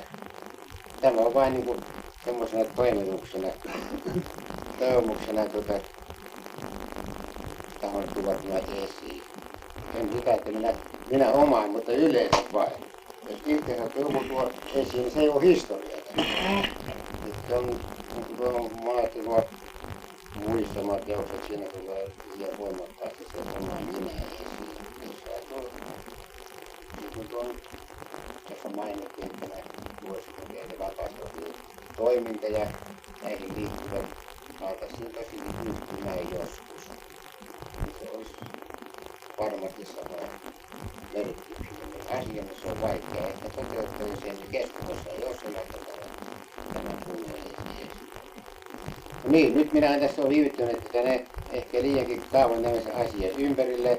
Tämä on vain niin kuin semmoisena toimuksena tuvat minä esiin. En sitä, että minä omaan, mutta yleensä vain. Jos itse saa joku tuo esiin, niin se ei ole historiaa. Se on monet nuo muistamat teokset siinä, kun tulee liian voimakkaasti se omaa minä esiin. Niin kuin tuossa mainittiin, että nämä vuosikokeiden vapaustoimien toiminta ja näihin liittyvät saataisiin tosi yhtymään joskus. Varmasti samaa merkityksellinen asia, mutta se on vaikea, että toteuttamiseen keskuudessa ei ole sellaista tämän tunneellisesti. Niin, nyt minä tässä on viivyttynyt, että ne ehkä liiankin kauan näissä asian ympärille.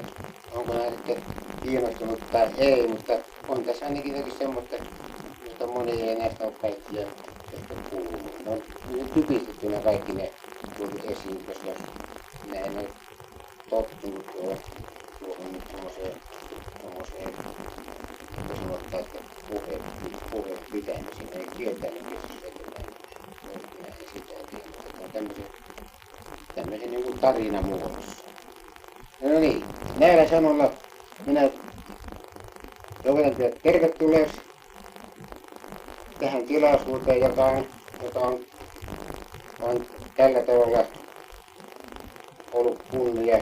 Onko nämä sitten kiinnostunut tai ei, mutta on tässä ainakin jokin semmoista, jota moni ei näistä ole kaikkia kuulunut. Ne on typistettynä kaikki ne tullut esiin, koska näin on tottunut tuohon. Tuohon nyt tuollaiseen voisin ottaa puheen sinne ja kieltää ne keskustelun. Minä se sitä teemme. Tämmöisen niin tarinan muodossa. No niin, näillä sanoilla minä toivotan teidät tervetulleeksi tähän tilaisuuteen, joka on tällä tavalla ollut kunnia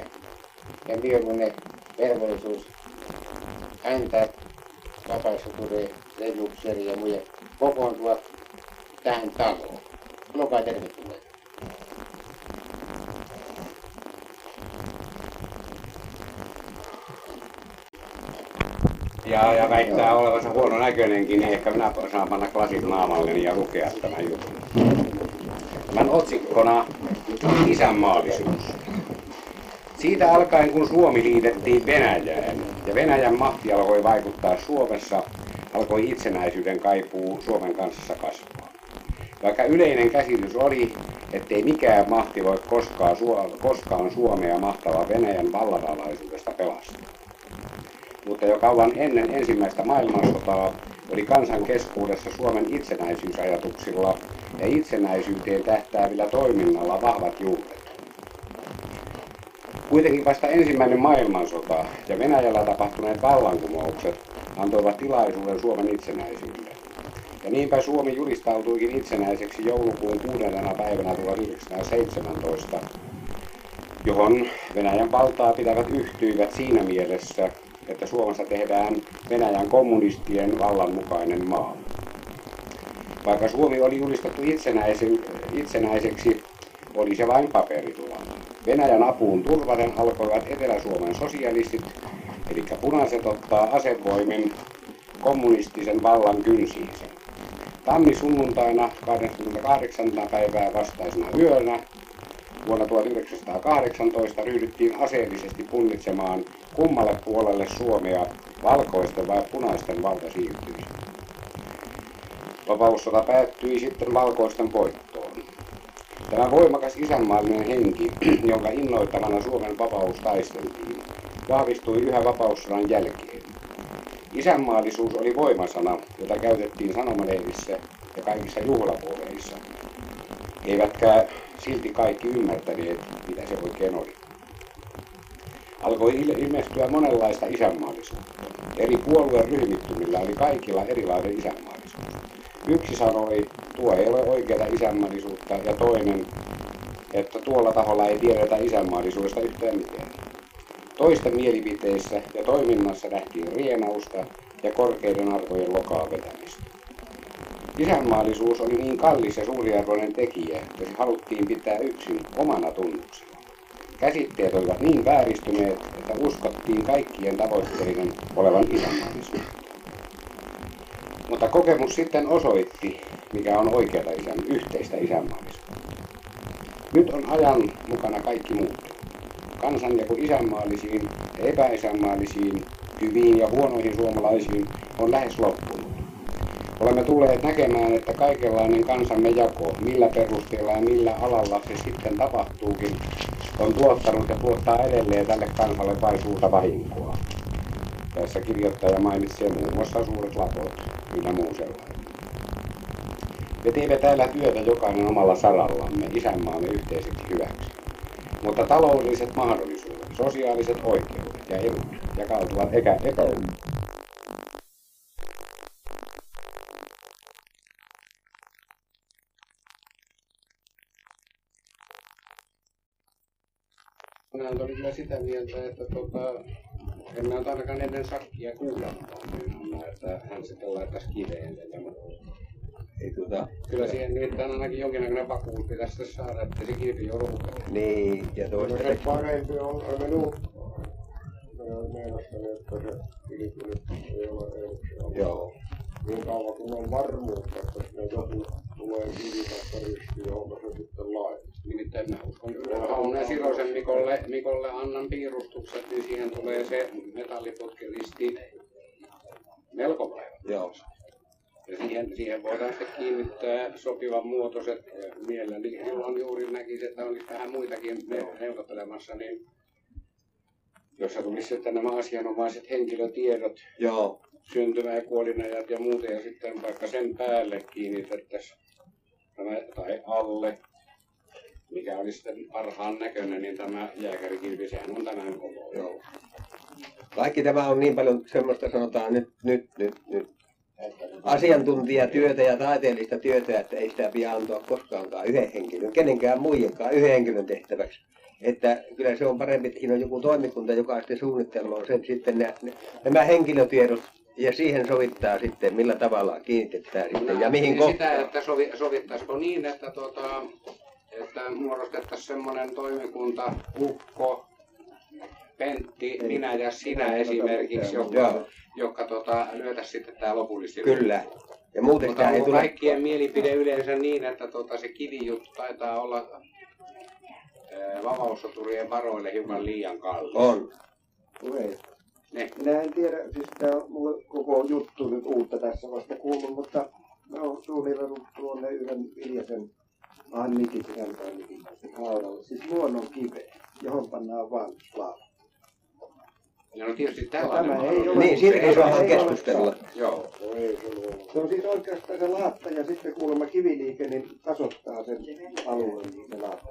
ja mieluinen velvollisuus antaa vapaaisuuteen levykseen ja muille kokoontua tähän taloon. Olkaa tervetulleet. Ja väittää olevansa huono näköinenkin, niin ehkä minä saan panna klasit naamalleni ja lukea tämän jutun. Tämän otsikkona on isänmaallisuus. Siitä alkaen, kun Suomi liitettiin Venäjään ja Venäjän mahti alkoi vaikuttaa Suomessa, alkoi itsenäisyyden kaipuu Suomen kanssa kasvaa. Vaikka yleinen käsitys oli, ettei mikään mahti voi koskaan Suomea mahtava Venäjän vallanalaisuudesta pelastaa. Mutta jo kauan ennen ensimmäistä maailmansotaa oli kansan keskuudessa Suomen itsenäisyysajatuksilla ja itsenäisyyteen tähtäävillä toiminnalla vahvat juuret. Kuitenkin vasta ensimmäinen maailmansota ja Venäjällä tapahtuneet vallankumoukset antoivat tilaisuuden Suomen itsenäisyydelle. Ja niinpä Suomi julistautuikin itsenäiseksi joulukuun 6. päivänä 1917, johon Venäjän valtaa pitävät yhtyivät siinä mielessä, että Suomessa tehdään Venäjän kommunistien vallanmukainen maa. Vaikka Suomi oli julistettu itsenäiseksi, oli se vain paperilla. Venäjän apuun turvaten alkoivat Etelä-Suomen sosialistit, eli punaiset ottaa asevoimin kommunistisen vallan kynsiinsä. Tammisunnuntaina 28. päivää vastaisena yönä vuonna 1918 ryhdyttiin aseellisesti punnitsemaan, kummalle puolelle Suomea valkoisten vai punaisten valta siirtyi. Vapaussota päättyi sitten valkoisten voittoon. Tämä voimakas isänmaallinen henki, jonka innoittamana Suomen vapaus taisteltiin, vahvistui yhä vapaussodan jälkeen. Isänmaallisuus oli voimasana, jota käytettiin sanomalehdissä ja kaikissa juhlapuheissa. Eivätkä silti kaikki ymmärtäneet, mitä se oikein oli. Alkoi ilmestyä monenlaista isänmaallisuutta. Eri puolueen ryhmittymillä oli kaikilla erilainen isänmaallisuus. Yksi sanoi, tuo ei ole oikeaa isänmaallisuutta, ja toinen, että tuolla taholla ei tiedetä isänmaallisuudesta yhtään mitään. Toisten mielipiteissä ja toiminnassa nähtiin rienausta ja korkeiden arvojen lokaan vetämistä. Isänmaallisuus oli niin kallis ja suuriarvoinen tekijä, että se haluttiin pitää yksin omana tunnuksena. Käsitteet olivat niin vääristyneet, että uskottiin kaikkien tavoitteiden olevan isänmaallisuutta. Mutta kokemus sitten osoitti, mikä on oikeata yhteistä isänmaallisuutta. Nyt on ajan mukana kaikki muuttunut. Kansanjako isänmaallisiin ja epäisänmaallisiin, hyviin ja huonoihin suomalaisiin on lähes loppunut. Olemme tulleet näkemään, että kaikenlainen kansamme jako, millä perusteella ja millä alalla se sitten tapahtuukin, on tuottanut ja tuottaa edelleen tälle kansalle vain suurta vahinkoa. Tässä kirjoittaja mainitsee muun muassa suuret lakot ynnä muu sellainen. Me teemme täällä työtä jokainen omalla sarallamme, isänmaamme yhteiseksi hyväksi. Mutta taloudelliset mahdollisuudet, sosiaaliset oikeudet ja edut jakautuvat Minä olin kyllä sitä mieltä, että en minä tarkkaan ennen sakkia kuulemaan, niin että hän sitten laittaisi kiveen. Kyllä siihen nimittäin ainakin jonkinnäköinen vakuus pitäisi saada, että se kivi jo ruukaan. Niin, ja toista... Se parempi on mennyt. Joo. Niin kauan kun on varmuutta, että sinne joku tulee kivipäkkäristi, johon se sitten laittaa. Nimittäin minä uskon, että Sirosen Mikolle annan piirustukset, niin siihen tulee se metalliputkelisti melko paljon. Ja siihen voidaan sitten kiinnittää sopivan muotoiset mieleni, jolloin juuri näkisi, että olisi vähän muitakin neuvottelemassa, niin jossa tulisi sitten nämä asianomaiset henkilötiedot. Joo. syntymä- ja kuolinajat ja muuten, ja sitten vaikka sen päälle kiinnitettäisiin tai alle, mikä oli sitten parhaan näköinen, niin tämä jääkärikilpi, sehän on tänään koko. Joo. Kaikki tämä on niin paljon semmoista, sanotaan nyt. Asiantuntijatyötä ja taiteellista työtä, että ei sitä pidä antaa koskaankaan yhden henkilön, kenenkään muidenkaan yhden henkilön tehtäväksi. Että kyllä se on parempi, että siinä on joku toimikunta, joka sitten suunnittelee sen sitten nämä henkilötiedot ja siihen sovittaa sitten, millä tavalla kiinnitetään sitten ja mihin kohtaan. Sitä, että sovittaisiko niin, että muodostettaisiin semmoinen toimikunta, ukko, Pentti, minä ja sinä esimerkiksi, joka lyötäisiin sitten tämä lopullisesti. Kyllä. Ja muuten sitä ei tule. Kaikkien mielipide yleensä niin, että se kivijuttu taitaa olla vapaussoturien varoille hieman liian kallis. On. Minä en tiedä, siis tämä on mulle koko juttu nyt uutta tässä vasta kuullut, mutta mä oon suunnitellut tuonne yhden Iljasen Annikin haudalla, siis luonnon kiveen, johon pannaan vanhuslaavat. No tietysti tämä ei ole. Niin, siitäkin saadaan keskustella. Joo. Se on siis oikeastaan se laatta, ja sitten kuulemma kiviliike niin tasoittaa sen alueen, niin se laatta.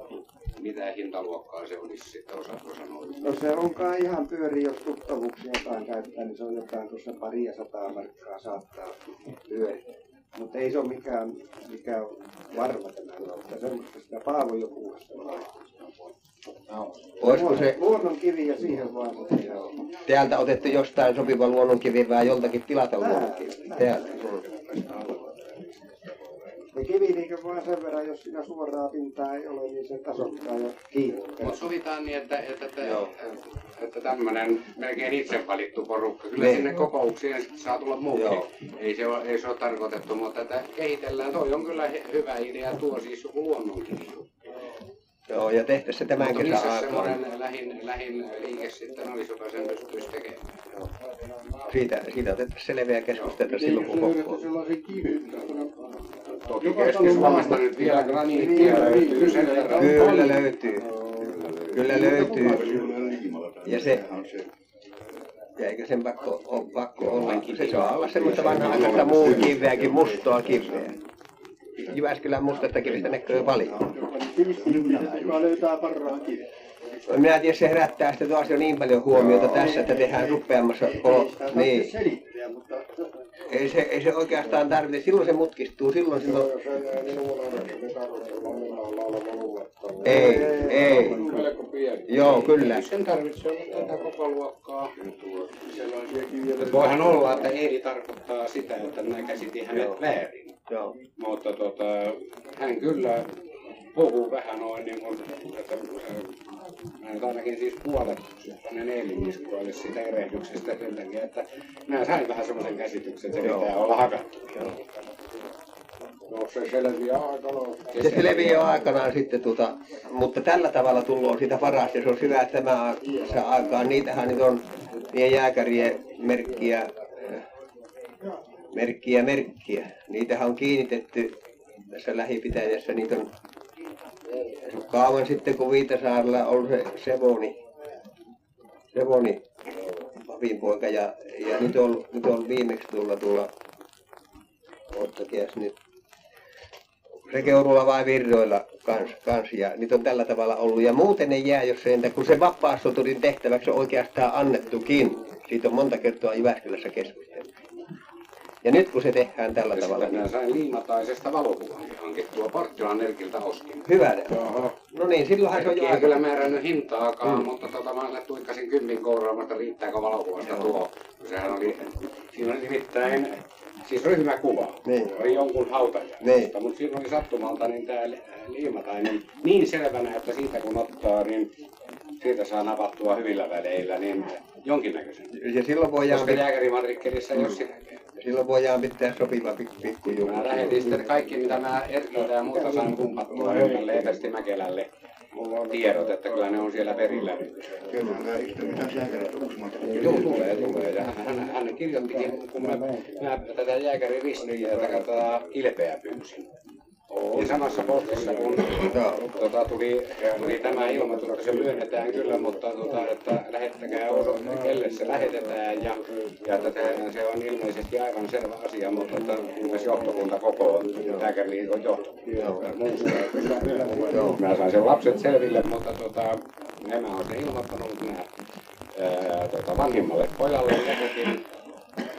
Mitä hintaluokkaa se olisi sitten, osaatko sanoa? No se onkaan ihan pyöri, jos tuttavuuksia jotain käyttää, niin se on jotain tuossa paria sataa markkaa saattaa pyöriä. Mutta ei se ole mikään varma tämä lautta, semmoista sitä Paavo jo puhasta Olisiko se luonnonkivi ja siihen vaan? Täältä otette jostain sopiva luonnonkivi vai joltakin tilata luonnonkivi? Täältä. Ja kiviliike vaan sen verran, jos siinä suoraa pintaa ei ole, niin se tasoittaa ja kiinnittää. Mutta sovitaan niin, että tämmöinen melkein itse valittu porukka. Kyllä ne. Sinne kokouksiin saa tulla muukin. Ei se ole tarkoitettu, mutta tätä kehitellään. Toi on kyllä hyvä idea, tuo siis joku luonnonkivi. Joo, ja tehtäisiin se tämän kesän aikaan. Mutta missä lähin liike sitten olisi, joka sen pystyisi tekemään? Siitä otettaisiin selviä keskustelua silloin, kun kokkoon. Toki Keski-Suomesta nyt vielä graniittia löytyy sen verran. Kyllä löytyy. Ja se... Ja eikä sen pakko olla. Se saa olla semmoista vanha-aikaista muun kiveäkin, mustaa kiveä. Jyväskylän mustasta kivestä näkyy paljon. Mä löytää parhaan kiveä. Minä tiedän, se herättää sitä taas jo niin paljon huomiota tässä, että tehdään rupeammassa. Niin. Ei se oikeastaan tarvitse. Silloin se mutkistuu. Ei. Joo, kyllä. Sen tarvitsee olla tätä koko luokkaa. Voihan olla, että Eeri tarkoittaa sitä, että minä käsitin hänet väärin. Mutta hän kyllä... Puhuu vähän noin, niin kun, että mä nyt ainakin siis puolet panen eiliniskuille siitä erehdyksestä sen takia, että mä sain vähän semmoisen käsityksen, että se pitää olla hakattu. No se selviää aikanaan. Se selviää aikanaan sitten, mutta tällä tavalla tullaan siitä parasta, ja se on hyvä, että tämä aikaan. Niitähän nyt on niiden jääkärien merkkiä. Niitähän on kiinnitetty tässä lähipitäjässä, niitä on... Kauan sitten, kun Viitasaarella oli se Sevoni papinpoika, ja nyt on viimeksi tulla ottakias nyt Rekeurulla vai Virroilla kanssa, ja nyt on tällä tavalla ollut, ja muuten ei jää, jos se, kun se vapaasoturin tehtäväksi on oikeastaan annettukin, siitä on monta kertaa Jyväskylässä keskusteltu. Ja nyt kun se tehdään tällä tavalla... Minä sain liimataisesta valokuvan hankittua Porttilan Nerkiltä Oskin. Hyvä. No niin, silloinhan se on jo aika... Ei kyllä määrännyt hintaakaan, mutta mä tuikkasin 10 kouraa, että riittääkö valokuvasta tuo. Sehän oli... Siinä oli nimittäin... Siis ryhmäkuva. Niin. Oli jonkun hautaja. Niin. Mutta siinä oli sattumalta niin tämä liimatainen niin selvänä, että siitä kun ottaa, niin... Siitä saa napattua hyvillä väleillä, niin jonkinnäköisen. Ja silloin voidaan... Koska jääkärimanrikkelissa ei ole sitäkään. Silloin voidaan pitää sopiva pikkujuhla. Mä lähetin sitten kaikki, mitä mä Erkiltä ja muuta sain kumpattua Ryhmälle ja tästä Mäkelälle tiedot, että kyllä ne on siellä perillä. Kyllä, eikö mitään jääkärit Uusmaalta? Joo, tulee. Ja hän kirjoittikin, kun mä tätä jääkärivistriä takaa Ilpeä pyysin. Ja samassa postissa, kun tuli tämä ilmoitus, että se myönnetään kyllä, mutta että lähettäkää osoite, kelle se lähetetään ja tätähän se on ilmeisesti aivan selvä asia, mutta myös johtokunta kokoontuu, lääkärin on johtokunta. Mä sain sen lapset selville, mutta nämä on se ilmoittanut nämä vanhimmalle pojalle lähetin.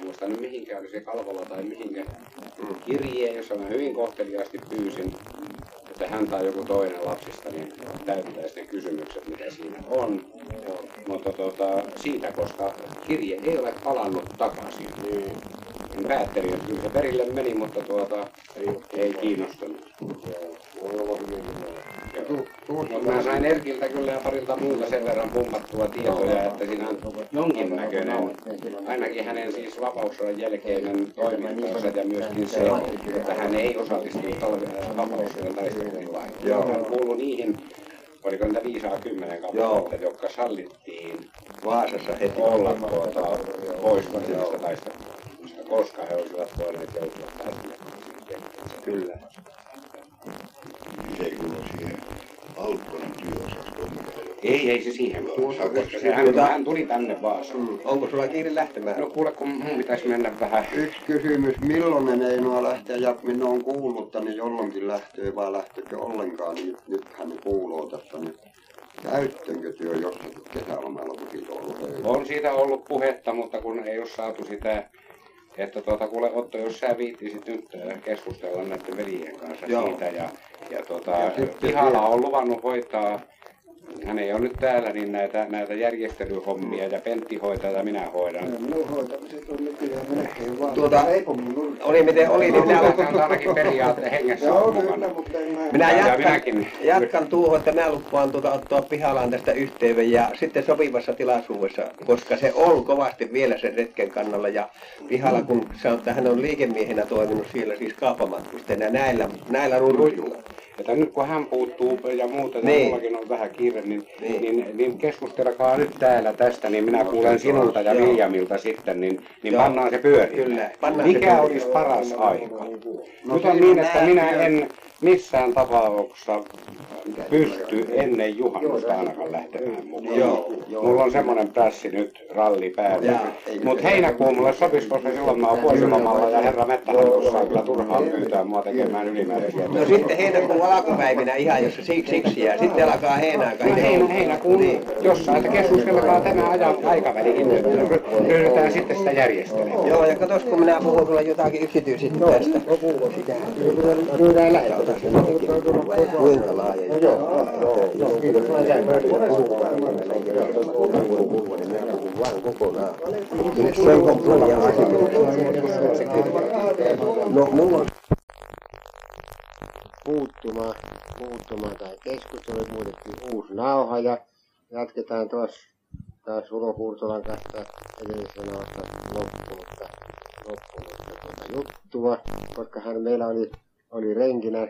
Muista nyt mihinkä oli se Kalvola tai mihinkä kirjeen, jossa mä hyvin kohteliaasti pyysin, että hän tai joku toinen lapsista niin täyttäisi ne kysymykset, mitä siinä on. Mutta siitä, koska kirje ei ole palannut takaisin, niin en päättänyt, että kyllä se perille meni, mutta ei kiinnostunut. Mutta mä sain Erkiltä kyllä ja parilta muuta sen verran pumpattua tietoja, että siinä on jonkinnäköinen, ainakin hänen siis vapaussodan jälkeinen toimintansa ja myöskin se, että hän ei osallistunut vapaussodan taisteluun lainkaan. Hän kuului niihin, oliko niitä 5-10 kappaletta, jotka sallittiin Vaasassa heti olla pois varsinaisesta taistelusta, koska he olisivat voineet joutua taisteluun. Kyllä. Se ei kuulu siihen Alkkonen työosastoon. Ei se siihen kuulu. Hän tuli tänne Vaasaan. Onko sulla kiire lähtemään? No kuule, kun mun pitäisi mennä vähän. Yksi kysymys, milloin ne meinaa lähteä? Ja minä olen kuullut, niin jolloinkin lähtee, vai lähtökö ollenkaan? Niin nythän ne kuuluu tästä nyt. Käyttönkö työ jossakin kesälomalla, kun siitä on ollut? On siitä ollut puhetta, mutta kun ei ole saatu sitä. Että kuule Otto, jos sä viittisit nyt keskustella näiden veljien kanssa siitä ja Ihala on luvannut hoitaa, hän ei ole nyt täällä, niin näitä järjestelyhommia ja Pentti hoitaa ja minä hoidan. Minun hoitamiset on nykyään melkein vaan. Oli miten oli, niin täällä on ainakin periaatteen hengessä on mukana. Minä jatkan tuohon, että minä lupaan ottaa Pihalaan tästä yhteyden ja sitten sopivassa tilaisuudessa, koska se on kovasti vielä sen retken kannalla ja Pihala, kun sanotaan, hän on liikemiehenä toiminut siellä siis kauppamatkustajana näillä ruuduilla. Että nyt kun hän puuttuu ja muuten, niin mullakin on vähän kiire, niin keskustelkaa nyt täällä tästä, niin minä kuulen sinulta ja Viljamilta sitten, niin pannaan se pyörille. Mikä olisi paras aika? Nyt on niin, että minä en missään tapauksessa pysty ennen juhannusta ainakaan lähtemään mukaan. Mulla on semmoinen prässi nyt ralli päällä. Mutta heinäkuun mulle sopisi, koska silloin mä oon vuosilomalla ja herra Mettähankossa on kyllä turhaan pyytää mua tekemään ylimääräisiä. No sitten heinäkuun alkupäivinä ihan, jos siksi jää. Sitten alkaa heinäaika. No heinäkuun jossain, että keskustelkaa tämä ajan aikavälikin. Löydetään sitten sitä järjestelmää. Joo, ja katos kun minä puhun sulle jotakin yksityisistä tästä. Myydään lähellä. Kuinka laaja? Joo, kiitos. Mä jäin vaan kokonaan. Se on komprolia asioita. Puuttumaan tai keskustelu muutettiin uusi nauha ja jatketaan taas Ulo Huurtolan kanssa edellisellä nauhasta loppunutta juttua, koska hän meillä oli renkinä.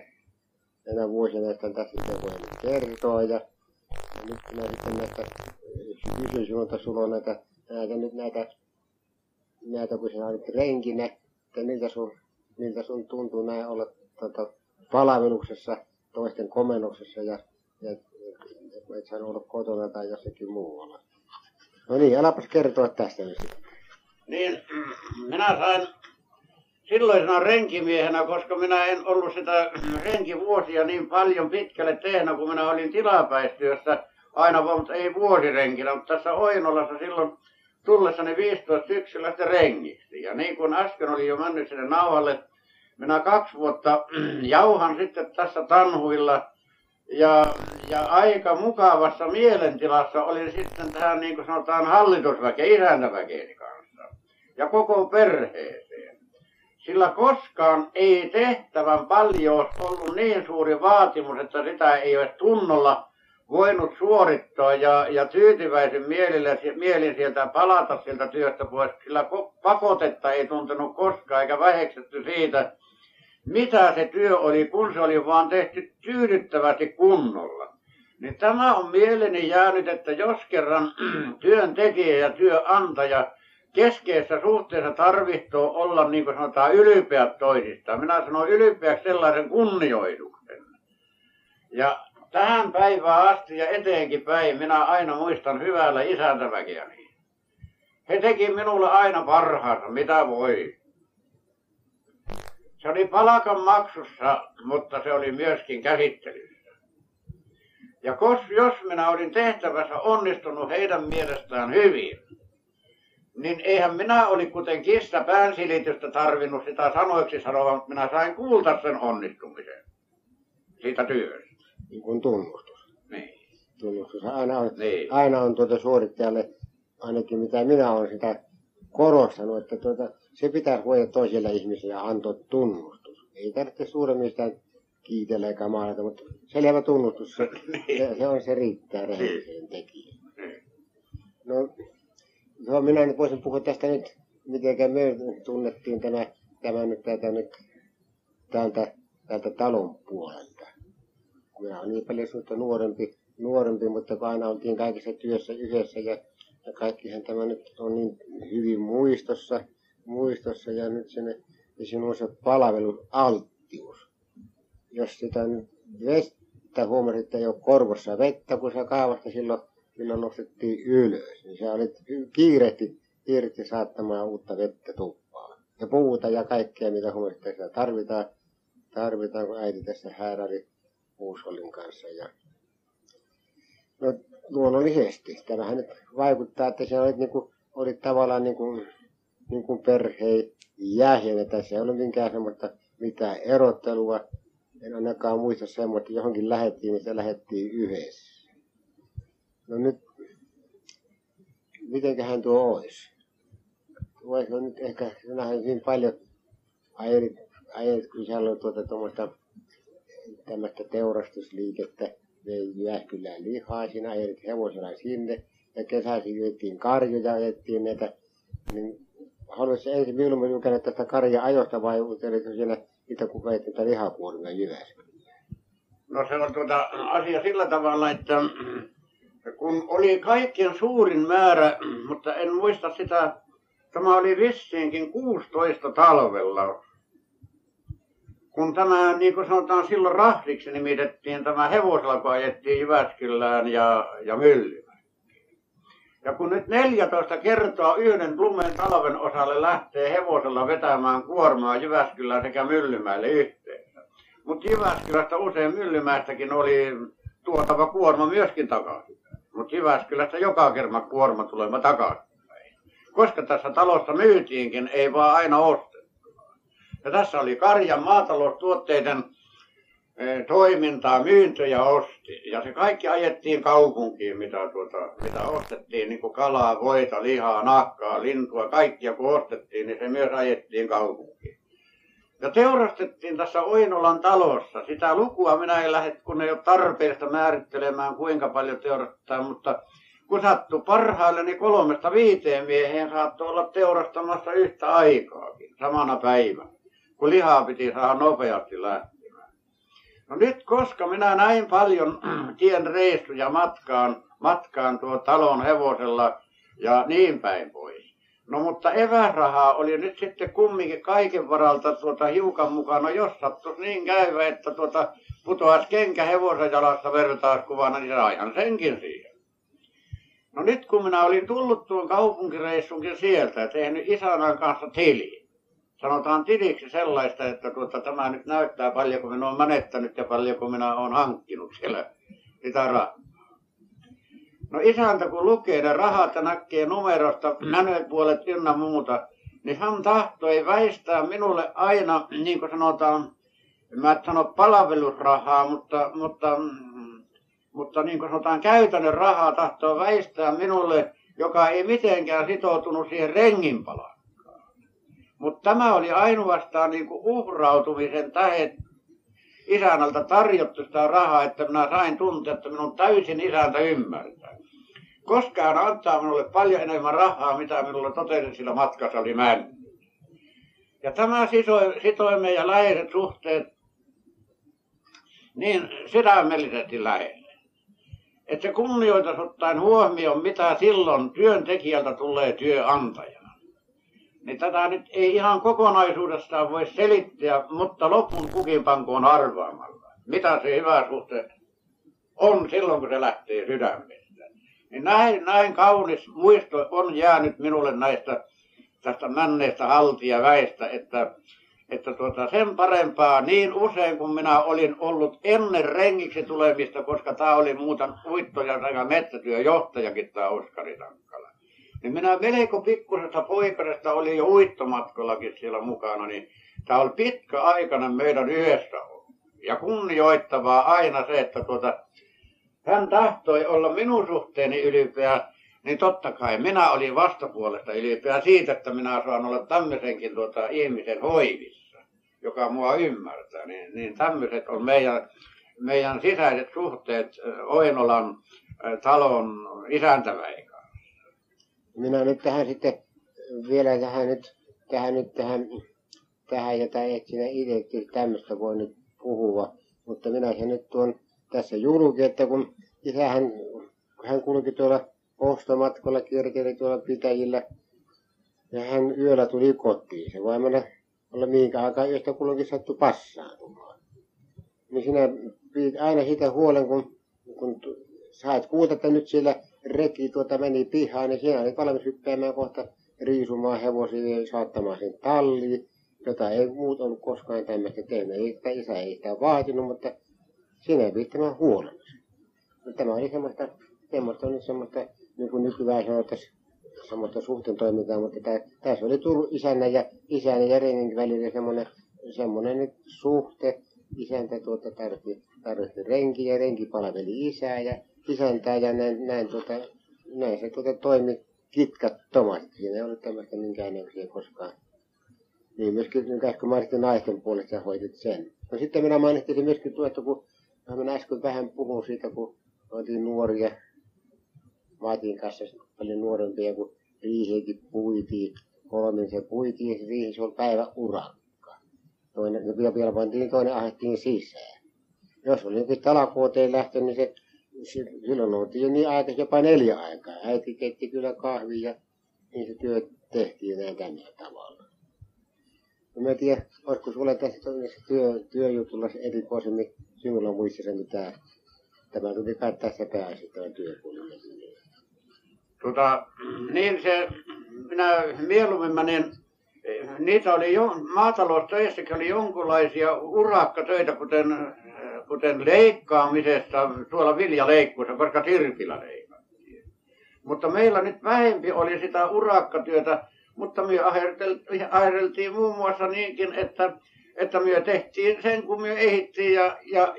Enää vuosina näistä on tässä itse voi nyt kertoa. Ja nyt minä sitten näistä kysyin sinulta, sulla on näitä kun sinä olit renkinä, että miltä sun tuntuu näin olla palveluksessa, toisten komennuksessa ja et saanut olla kotona tai jossakin muualla. No niin, äläpäs kertoa tästä nyt. Niin, minä sain silloisena renkimiehenä, koska minä en ollut sitä renkivuosia niin paljon pitkälle tehnyt, kun minä olin tilapäistyössä aina, mutta ei vuosirenkinä, mutta tässä Oinolassa silloin tullessani 15 syksyllä sitten rengiksi. Ja niin kuin äsken oli jo mennyt sinne nauhalle, minä 2 vuotta jauhan sitten tässä tanhuilla ja aika mukavassa mielentilassa olin sitten tähän niin kuin sanotaan hallitusväkeen, isäntäväkeeni kanssa ja koko perheeseen. Sillä koskaan ei tehtävän paljon ollut niin suuri vaatimus, että sitä ei ole tunnolla voinut suorittaa ja tyytyväisen mielin sieltä palata sieltä työstä pois. Sillä pakotetta ei tuntenut koskaan eikä väheksetty siitä, mitä se työ oli, kun se oli vaan tehty tyydyttävästi kunnolla. Niin tämä on mieleni jäänyt, että jos kerran työntekijä ja työnantaja keskeisessä suhteessa tarvitsee olla, niin kuin sanotaan, ylpeät toisistaan. Minä sanon ylpeäksi sellaisen kunnioituksen. Ja Tähän päivään asti ja eteenkin päin minä aina muistan hyvällä isäntäväkiäni. He teki minulle aina parhaansa, mitä voi. Se oli palkan maksussa, mutta se oli myöskin käsittelyssä. Ja jos minä olin tehtävässä onnistunut heidän mielestään hyvin, niin eihän minä oli kuten kissa päänsilitystä tarvinnut sitä sanoiksi sanoa, mutta minä sain kuulta sen onnistumisen siitä työstä. Niin kuin tunnustus. Niin. Tunnustus aina on, niin. Aina on suorittajalle, ainakin mitä minä olen sitä korostanut, että se pitää voida toisille ihmisille antaa tunnustus. Ei tarvitse suuremmista kiitellä eikä maalata, mutta selvä tunnustus, se on se riittää rehelliseen tekijään. No, minä nyt voisin puhua tästä nyt, miten me tunnettiin tämä nyt tältä talon puolelta. Minä olen niin paljon sinulta nuorempi, mutta kun aina oltiin kaikessa työssä yhdessä ja kaikkihan tämä nyt on niin hyvin muistossa ja nyt sinun se palvelualttius. Jos sitä nyt vettä huomasit, että ei ole korvossa vettä, kun sä kaavasta silloin nostettiin ylös, niin sä olit kiirehti saattamaan uutta vettä tuppaan. Ja puuta ja kaikkea, mitä huomasit, että tarvitaan, kun äiti tässä hääräili huushollin kanssa. No luonnollisesti, sitä vähän nyt vaikuttaa, että sä olit tavallaan niin kuin perheen jäsenä. Tässä ei ollut minkään semmoista mitään erottelua. En ainakaan muista semmoista, että johonkin lähdettiin, niin sitä lähdettiin yhdessä. No nyt, mitenköhän tuo olisi? Voisi nyt ehkä nähdä hyvin paljon ajelit, kun siellä on tämmöistä teurastusliikettä, vei Jyväskylään lihaa, siinä ajelit hevosena sinne, ja kesäisin joitiin karjoja, ajettiin näitä, niin haluaisi ensin minun lukea tästä karja-ajosta vai oliko siinä niitä kukaan tätä lihakuormia Jyväskylään? No se on asia sillä tavalla, että kun oli kaikkien suurin määrä, mutta en muista sitä, tämä oli vissiinkin 16 talvella. Kun tämä, niin kuin sanotaan silloin rahdiksi nimitettiin, tämä hevosella kun ajettiin Jyväskylään ja myllyyn. Ja kun nyt 14 kertaa yhden lumen talven osalle lähtee hevosella vetämään kuormaa Jyväskylään sekä Myllymäelle yhteensä. Mutta Jyväskylästä usein Myllymäestäkin oli tuotava kuorma myöskin takaisin. Mutta Jyväskylästä joka kerma kuorma tulema takaisin. Koska tässä talossa myytiinkin, ei vaan aina ostettu. Ja tässä oli karjan maataloustuotteiden toimintaa, myyntöjä osti. Ja se kaikki ajettiin kaupunkiin, mitä ostettiin, niin kuin kalaa, voita, lihaa, nahkaa, lintua, kaikkia kun ostettiin, niin se myös ajettiin kaupunkiin. Ja teurastettiin tässä Oinolan talossa. Sitä lukua minä en lähde, kun ei ole tarpeesta määrittelemään, kuinka paljon teurastetaan, mutta kun sattui parhaille, niin 3–5 mieheen saattoi olla teurastamassa yhtä aikaakin, samana päivänä, kun lihaa piti saada nopeasti lähteä. No nyt, koska minä näin paljon tien reissuja matkaan tuo talon hevosella ja niin päin pois. No mutta eväsrahaa oli nyt sitten kumminkin kaiken varalta hiukan mukana, jos sattuisi niin käyvä, että putoaisi kenkä hevosen jalasta vertauskuvana, niin saihan senkin siihen. No nyt kun minä olin tullut tuon kaupunkireissunkin sieltä ja tehnyt isänän kanssa tiliä. Sanotaan tiliksi sellaista, että tämä nyt näyttää paljonko minä olen menettänyt ja paljonko minä olen hankkinut siellä sitä rahaa. No isäntä kun lukee ne rahat ja näkee numerosta, mänöpuolet ynnä muuta, niin hän tahtoi väistää minulle aina, niin kuin sanotaan, mä et sano palvelusrahaa, mutta niin kuin sanotaan käytännön rahaa tahtoo väistää minulle, joka ei mitenkään sitoutunut siihen renginpalaan. Mutta tämä oli ainoastaan niinku uhrautumisen tähet isänältä tarjottu sitä rahaa, että minä sain tuntea, että minun täysin isäntä ymmärtää. Koska hän antaa minulle paljon enemmän rahaa, mitä minulla totesin sillä matkassa oli mennyt. Ja tämä sitoi meidän läheiset suhteet niin sydämellisesti lähelle. Että se kunnioitaisi ottaen huomioon, mitä silloin työntekijältä tulee työnantaja. Niin tätä nyt ei ihan kokonaisuudessaan voi selittää, mutta lopun kukin pankoon arvaamalla. Mitä se hyvä suhte on silloin, kun se lähtee sydämestä. Niin näin kaunis muisto on jäänyt minulle näistä tästä menneestä haltijaväistä, että sen parempaa niin usein kuin minä olin ollut ennen rengiksi tulemista, koska tämä oli muuta uittoja aika metsätyöjohtajakin tämä Oskari Takkala. Niin minä melko pikkusesta poikasesta olin jo uittomatkallakin siellä mukana, niin tämä oli pitkä aikana meidän yhdessä ja kunnioittavaa aina se, että hän tahtoi olla minun suhteeni ylpeä, niin totta kai minä olin vastapuolesta ylpeä siitä, että minä saan olla tämmöisenkin ihmisen hoivissa, joka mua ymmärtää. Niin tämmöiset on meidän sisäiset suhteet Oinolan talon isäntäväen kanssa. Minä nyt tähän sitten vielä tähän jota et sinä itsekin tämmöistä voi nyt puhua, mutta minä sen nyt tuon tässä julki, että kun isähän hän kulki tuolla ostomatkolla, kierteli tuolla pitäjillä ja hän yöllä tuli kotiin. Se voi olla minkä aikaa yöstä kulki sattui passaantumaan. Niin sinä pidit aina sitä huolen, kun sait kuuta, että nyt siellä reki meni pihaan, niin sinä olet valmis hyppäämään kohta riisumaan hevosia ja saattamaan sen talliin, jota ei muut ollut koskaan tämmöistä tehnyt. Isä ei sitä vaatinut, mutta sinä ei pidit tämän huolen. Tämä oli semmoista niin kuin nykyään sanottaisiin, semmoista suhteen toimintaa, mutta tässä oli tullut isännän ja rengin välillä semmoinen suhte. Isäntä tarvitsi renkiä, renki palveli isää ja isäntää ja näin se toimi kitkattomasti. Siinä ei ollut tämmöistä minkäännäköisiä koskaan. Niin myöskin, kun mainitsin naisten puolesta, hoitit sen. No sitten minä mainitsin myöskin tuosta, kun minä äsken vähän puhuin siitä, kun oltiin nuoria. Matin kanssa paljon nuorempia, kun riisiäkin puitiin. Kolmisen puitiin ja se riisi oli päiväurakka. Vielä pantiin toinen ahdettiin sisään. Jos oli jokin talakuoteen lähtö, niin silloin oltiin jo niin aikaisin, jopa 4 aikaa. Äiti keitti kyllä kahvia ja niin se työ tehtiin näin tällä tavalla. No, mä en tiedä, olisiko sulle tässä työjutulla erikoisemmin sinulla muistissa mitään. Tämä tuli kai tässä pääsi tämän työkunnan. Niin se, minä mieluummin menin, niitä oli maataloustöissäkin oli jonkinlaisia urakkatöitä, kuten leikkaamisesta tuolla viljaleikkuussa, koska sirpillä leikattiin. Mutta meillä nyt vähempi oli sitä urakkatyötä, mutta me ahereltiin muun muassa niinkin, että me tehtiin sen, kun me ehittiin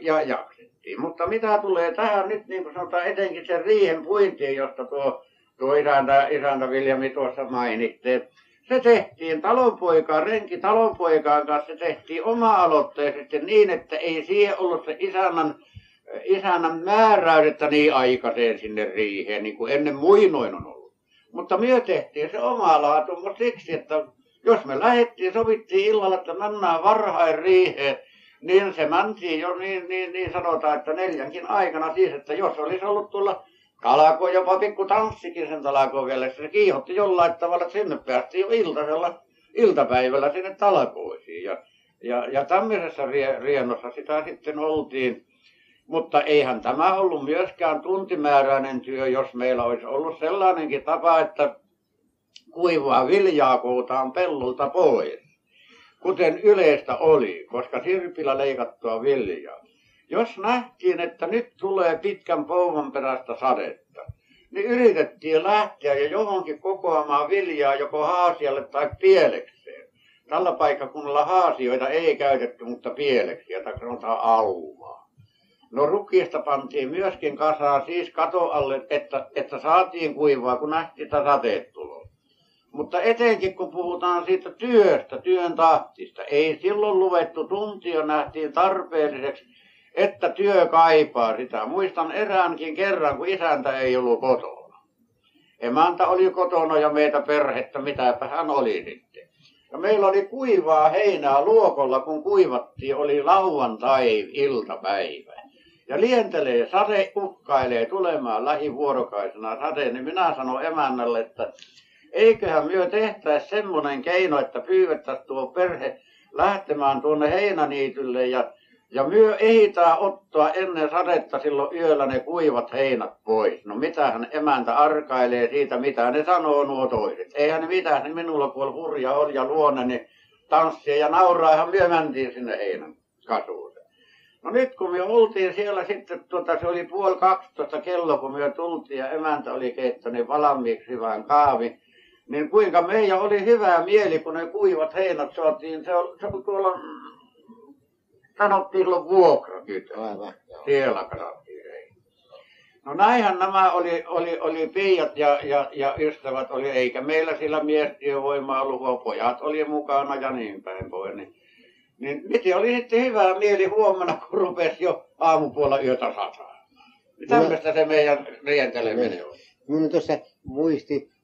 ja jaksettiin. Mutta mitä tulee tähän nyt, niin kuin sanotaan, etenkin sen riihen puintiin, josta tuo isäntä Viljami tuossa mainitti. Se tehtiin renkitalonpoikaan kanssa, se tehtiin oma-aloitteisesti niin, että ei siihen ollut se isännän määräys, että niin aikaiseen sinne riiheen, niin kuin ennen muinoin on ollut. Mutta me tehtiin se omaa laatuun siksi, että jos me lähdettiin, sovittiin illalla, että mennään varhain riiheen, niin se mentiin jo niin sanotaan, että 4:00 aikana siis, että jos olisi ollut tulla kalakoon, jopa pikku tanssikin sen talakoon vielä, se kiihotti jollain tavalla, että sinne päästiin jo iltapäivällä sinne talakoisiin. Ja tämmöisessä riennossa sitä sitten oltiin. Mutta eihän tämä ollut myöskään tuntimääräinen työ, jos meillä olisi ollut sellainenkin tapa, että kuivaa viljaa koutaan pellolta pois, kuten yleistä oli, koska sirpillä leikattua viljaa. Jos nähtiin, että nyt tulee pitkän pouvan perästä sadetta, niin yritettiin lähteä ja johonkin kokoamaan viljaa joko haasialle tai pielekseen. Tällä paikkakunnalla haasioita ei käytetty, mutta pieleksiä, tai sanotaan aumaa. No rukiista pantiin myöskin kasaa siis katon alle, että saatiin kuivaa, kun nähtiin sitä sateettuloa. Mutta etenkin kun puhutaan siitä työstä, työn tahtista, ei silloin luettu tuntia, nähtiin tarpeelliseksi, että työ kaipaa sitä. Muistan eräänkin kerran, kun isäntä ei ollut kotona. Emäntä oli kotona ja meitä perhettä, mitäpä hän oli sitten. Ja meillä oli kuivaa heinää luokolla, kun kuivattiin, oli lauantai-iltapäivä. Ja lientelee sade, uhkailee tulemaan lähivuorokaisena sateen, niin minä sanon emännälle, että eiköhän myö tehtäisi semmoinen keino, että pyydettäisiin tuo perhe lähtemään tuonne heinäniitylle ja Ja myö ehitää ottaa ennen sadetta silloin yöllä ne kuivat heinät pois. No mitähän emäntä arkailee siitä, mitä ne sanoo nuo toiset. Eihän ne mitään, niin minulla kun hurja on ja luona, niin tanssia ja nauraa, ihan myö mentiin sinne heinän kasuuseen. No nyt kun me oltiin siellä sitten, se oli 11:30 kello, kun me tultiin ja emäntä oli keittänyt valmiiksi hyvän kaavi. Niin kuinka meidän oli hyvää mieli, kun ne kuivat heinät saatiin, se on tuolla... Sanottiin silloin vuokrakytö. Siellä katsottiin. No näinhän nämä oli piiat ja ystävät oli, eikä meillä sillä miestyövoimaa ollut, vaan pojat oli mukana ja niin päin pois. Niin miten oli sitten hyvää mieli huomenna, kun rupesi jo aamupuolella yötä sataa. Tämmöistä se meidän rienteleminen oli. Minun tuossa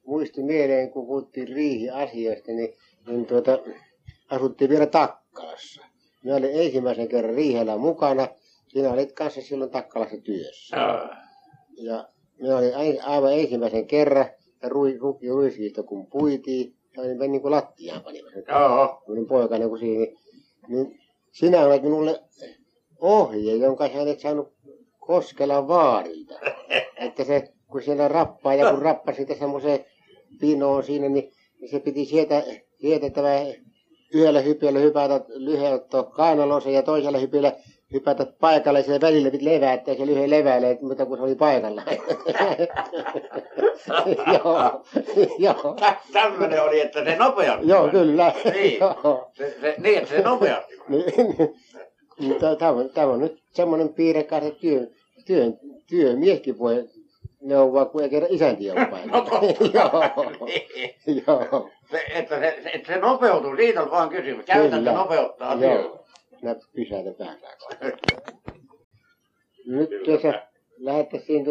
muisti mieleen, kun puhuttiin riihiasioista, niin asuttiin vielä Takkalassa. Minä olin ensimmäisen kerran riihellä mukana. Sinä olit kanssa silloin Takkalassa työssä. Ja minä olin aivan ensimmäisen kerran. Ja ruisriihtä kun puitiin, ja olin niin kuin lattiaan panimassa. Minun poikani kun siinä. Niin sinä olet minulle ohje, jonka sinä olet saanut Koskelan vaarilta. Että se, kun siellä rappaa ja kun rappasi semmoiseen pinoon siinä, niin se piti sietävää... Yhdellä hypyllä hypätä lyheyttä kainalonsa ja toisella hypyllä hypätä paikalle, ja välillä piti levää, ettei se lyhe leväilee, mutta kun se oli paikalla. Joo. Tämmöinen oli, että se nopeasti. Joo, kyllä. Niin, että se nopeasti. Tämä on nyt semmoinen piirre, että työmieskin voi neuvoa, kun ei kerran isäntiä on paikalla. Joo. Se nopeutuu, siitä on vaan kysymys. Käytäntö nopeuttaa asioita. Minä pysäytän päällä. Nyt tässä lähdettäisiin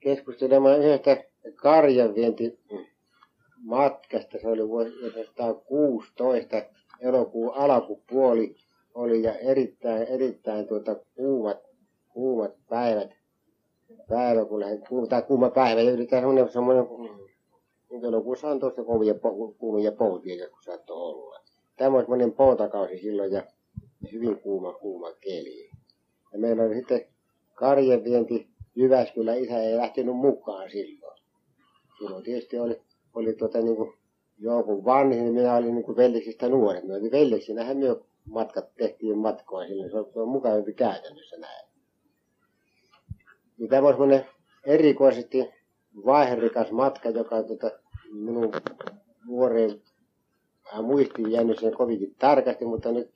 keskustelemaan yhdestä karjanvientimatkasta. Se oli vuosi 1916, elokuun alkupuoli oli ja erittäin kuumat päivät. Kuuma päivä ja yritetään semmoinen elokuussa on tuosta kovia kuumia poutia, kun saattoi olla. Tämä on semmoinen poutakausi silloin ja hyvin kuuma keli. Ja meillä oli sitten karjanvienti Jyväskylän, isä ei lähtenyt mukaan silloin. Silloin tietysti oli niinku joku vanhin, niin minä olin niinku veljeksistä nuoret. Me olin veljeksinähän me matkat tehtiin matkoa silloin, se on mukavampi käytännössä näin. Ja tämä on semmoinen erikoisesti vaiherikas matka, joka minun vuoreen muistiin jäänyt sen kovinkin tarkasti, mutta nyt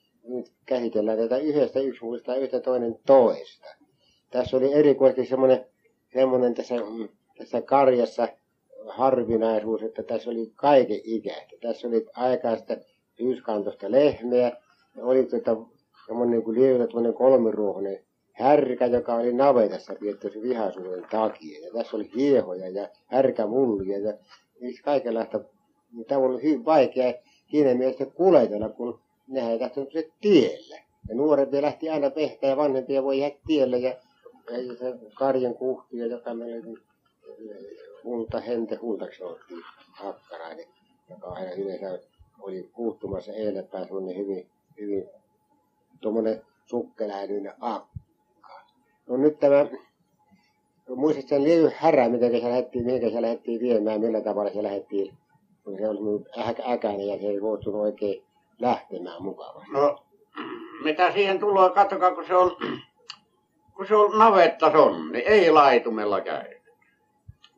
käsitellään tätä yhdestä, yksi muistaa yhtä toinen toista. Tässä oli erikoisesti semmoinen tässä karjassa harvinaisuus, että tässä oli kaiken ikäistä. Tässä oli aikaista syyskantoista lehmeä, oli semmoinen niin kolmiruohoinen härkä, joka oli navetassa pidetty vihasuuden takia. Ja tässä oli hiehoja ja härkämullia ja kaikenlaista. Tämä oli hyvin vaikea siinä mielessä kuljetella, kun nehän ei lähtenyt se tielle. Ja nuorempia lähti aina pehtään ja vanhempia voi jäädä tielle. Ja se karjan kuhtia, joka meillä oli hultaksi oltiin hakkarainen, joka aina yleensä oli kuhtumassa eilenpäin semmoinen hyvin tuommoinen sukkeläinen akku. No nyt tämä, muistat sen liuhärää, mihinkä se lähdettiin viemään, millä tavalla se lähdettiin, kun se oli äkäinen ja se ei voitunut oikein lähtemään mukavasti. No, mitä siihen tulee, katsokaa, kun se on navetta sonni, niin ei laitumella käy.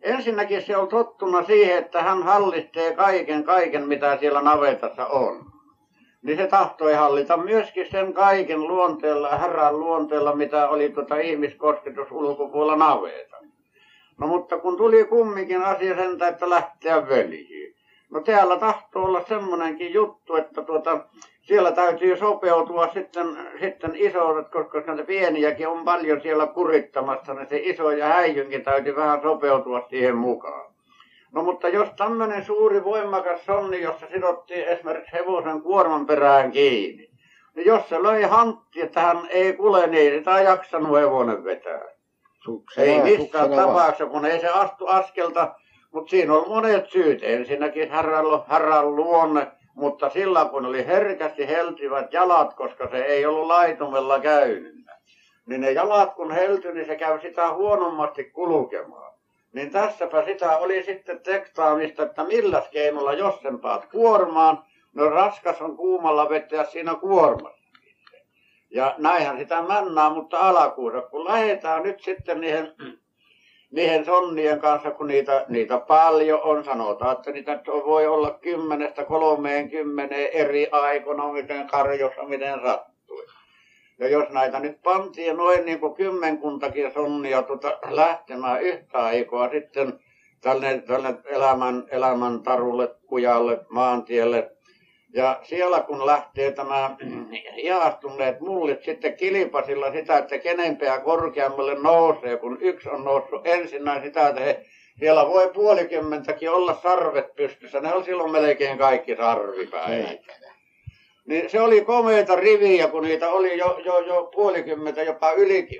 Ensinnäkin se on tottuna siihen, että hän hallitsee kaiken, mitä siellä navetassa on. Niin se tahtoi hallita myöskin sen kaiken luonteella, härän luonteella, mitä oli ihmiskosketus ulkopuolella naveta. No mutta kun tuli kumminkin asia sentä, että lähteä völiin. No täällä tahtoo olla semmoinenkin juttu, että siellä täytyy sopeutua sitten isoiset, koska näitä pieniäkin on paljon siellä kurittamassa, niin se iso ja häijynkin täytyy vähän sopeutua siihen mukaan. No mutta jos tämmöinen suuri voimakas sonni, jossa sidottiin esimerkiksi hevosen kuorman perään kiinni, niin jos se löi hantti, että hän ei kule, niin sitä ei jaksanut hevonen vetää. Ei missään tapauksessa, kun ei se astu askelta, mutta siinä on monet syyt. Ensinnäkin härän luonne, mutta silloin kun oli herkästi heltivät jalat, koska se ei ollut laitumella käynyt, niin ne jalat kun heltyi, niin se käy sitä huonommasti kulkemaan. Niin tässäpä sitä oli sitten tektaamista, että milläs keinolla jos sen paat kuormaan, no raskas on kuumalla vettä siinä kuormassa. Ja näinhän sitä männää, mutta alakuussa, kun lähdetään nyt sitten niihin sonnien kanssa, kun niitä paljon on, sanotaan, että niitä voi olla 10–30 eri aikoina, miten karjossa, miten sattui. Ja jos näitä nyt pantiin noin niin kuin kymmenkuntakin sonnia lähtemään yhtä aikaa sitten tälle elämän tarulle, kujalle, maantielle, ja siellä kun lähtee tämä hiastuneet mullit sitten kilpasilla sitä, että kenenpää korkeammalle nousee, kun yksi on noussut ensinnäin sitä, että siellä voi puolikymmentäkin olla sarvet pystyssä. Ne on silloin melkein kaikki sarvipäin. Niin se oli komeita riviä, kun niitä oli jo puolikymmentä, jopa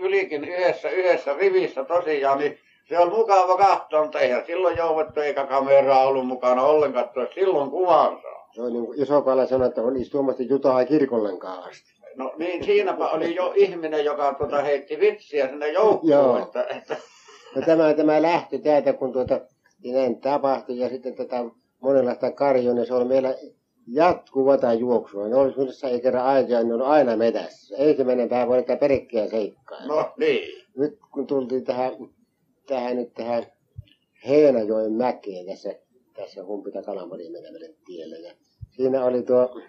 ylikin yhdessä rivissä tosiaan. Niin se on mukava katsoa, mutta eihän silloin joudettu eikä kameraa ollut mukana ollenkaan, että silloin kuvansa. Joo, niin kuin Iso-Kaala sanoi, että olisi tuomasti jutaa kirkollenkaan asti. No niin, siinäpä oli jo ihminen, joka heitti vitsiä sinne joukkoon. No, tämä lähti täältä, kun näin tapahtui ja sitten tätä monenlaista karjua, niin se oli meillä jatkuva tai juoksua. Ne olisi yhdessä kerran aikaa, niin on aina metässä. Ensimmäinen päivä voi olla perekkiä seikkaa. No niin. Nyt kun tultiin tähän Heinäjoen mäkeen tässä Humpita Kalamodin menevälle tielle. Ja siinä oli tuo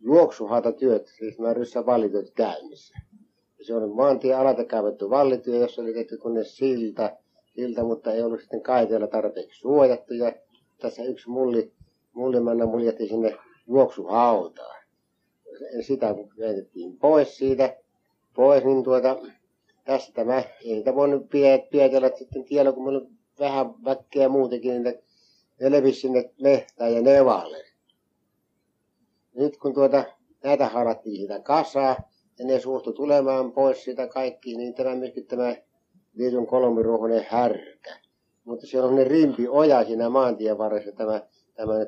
juoksuhaatatyöt, siis nämä ryssävallityöt käynnissä. Ja se oli maantien alalta kaivettu vallityö, jossa oli tehty kunnes silta, mutta ei ollut sitten kaiteella tarpeeksi suojattu. Ja tässä yksi mullimänna muljetti sinne juoksuhautaan. Sitä veitettiin pois siitä. Niin tässä tämä, ei niitä voinut pietellä sitten tiellä, kun meillä on vähän väkkiä muutenkin, niitä ne levisi sinne mehtään ja nevalle. Nyt kun näitä haarattiin sitä kasaa ja ne suostui tulemaan pois sitä kaikki, niin tämä myöskin tämä liitun kolmiruohoinen härkä. Mutta siellä on ne rimpioja siinä maantien varressa,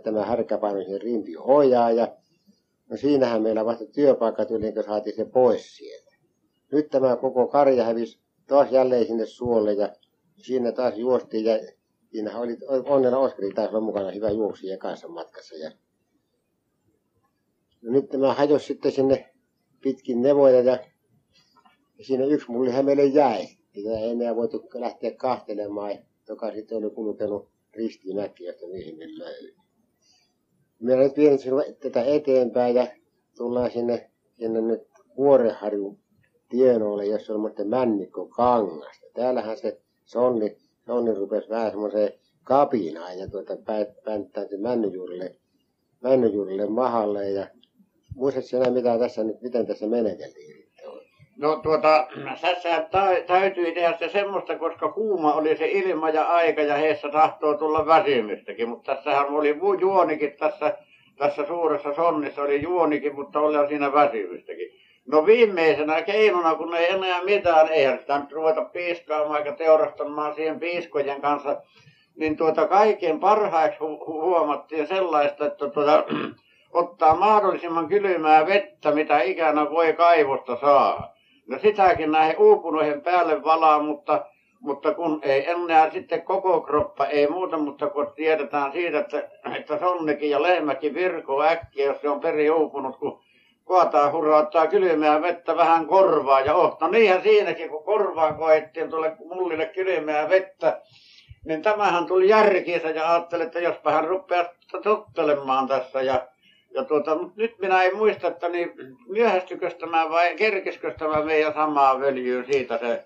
tämä härkä painoi siihen rimpiojaa. Ja no siinähän meillä vasta työpaikka tuli, kun saatiin se pois sieltä. Nyt tämä koko karja hävisi taas jälleen sinne suolle ja siinä taas juostiin. Ja siinä oli Onnella Oskari taas olla mukana hyvä juoksija kanssa matkassa. Ja no nyt tämä hajosi sitten sinne pitkin nevoja ja siinä yksi mullihan meille jäi. Sitä ei enää voitu lähteä kahtelemaan, joka sitten oli kulkenut ristimäkiä, josta myöhemmin löytyi. Meillä nyt vienyt tätä eteenpäin ja tullaan sinne nyt Kuorenharjun tienoille, jossa on männikkokangasta. Täällähän se sonni. Sonni rupesi vähän semmoiseen kapinaan ja pänttäytyi männyjuurille mahalle. Ja muistatko sinä miten tässä meneteltiin? No tässä täytyi tehdä se semmoista, koska kuuma oli se ilma ja aika ja heissä tahtoo tulla väsymystäkin. Mutta tässähän oli juonikin tässä suuressa sonnissa oli juonikin, mutta oli siinä väsymystäkin. No viimeisenä keinona, kun ei enää mitään, eihän sitä nyt ruveta piiskaamaan eikä teurastamaan siihen piiskojen kanssa, niin kaiken parhaaksi huomattiin sellaista, että ottaa mahdollisimman kylmää vettä, mitä ikänä voi kaivosta saada. No sitäkin näihin uupunoihin päälle valaa, mutta kun ei enää sitten koko kroppa, ei muuta, mutta kun tiedetään siitä, että sonnikin ja lehmäkin virkoo äkkiä, jos se on periuupunut, kun kuotaan hurauttaa kylmää vettä vähän korvaa ja no niinhän siinäkin, kun korvaan koettiin tuolle mullille kylmää vettä, niin tämähän tuli järkiinsä ja ajattelin, että jospa hän rupeaa tottelemaan tässä. Mutta nyt minä en muista, että niin myöhästykö tämä vai kerkisikö tämä meidän samaa völjyä siitä se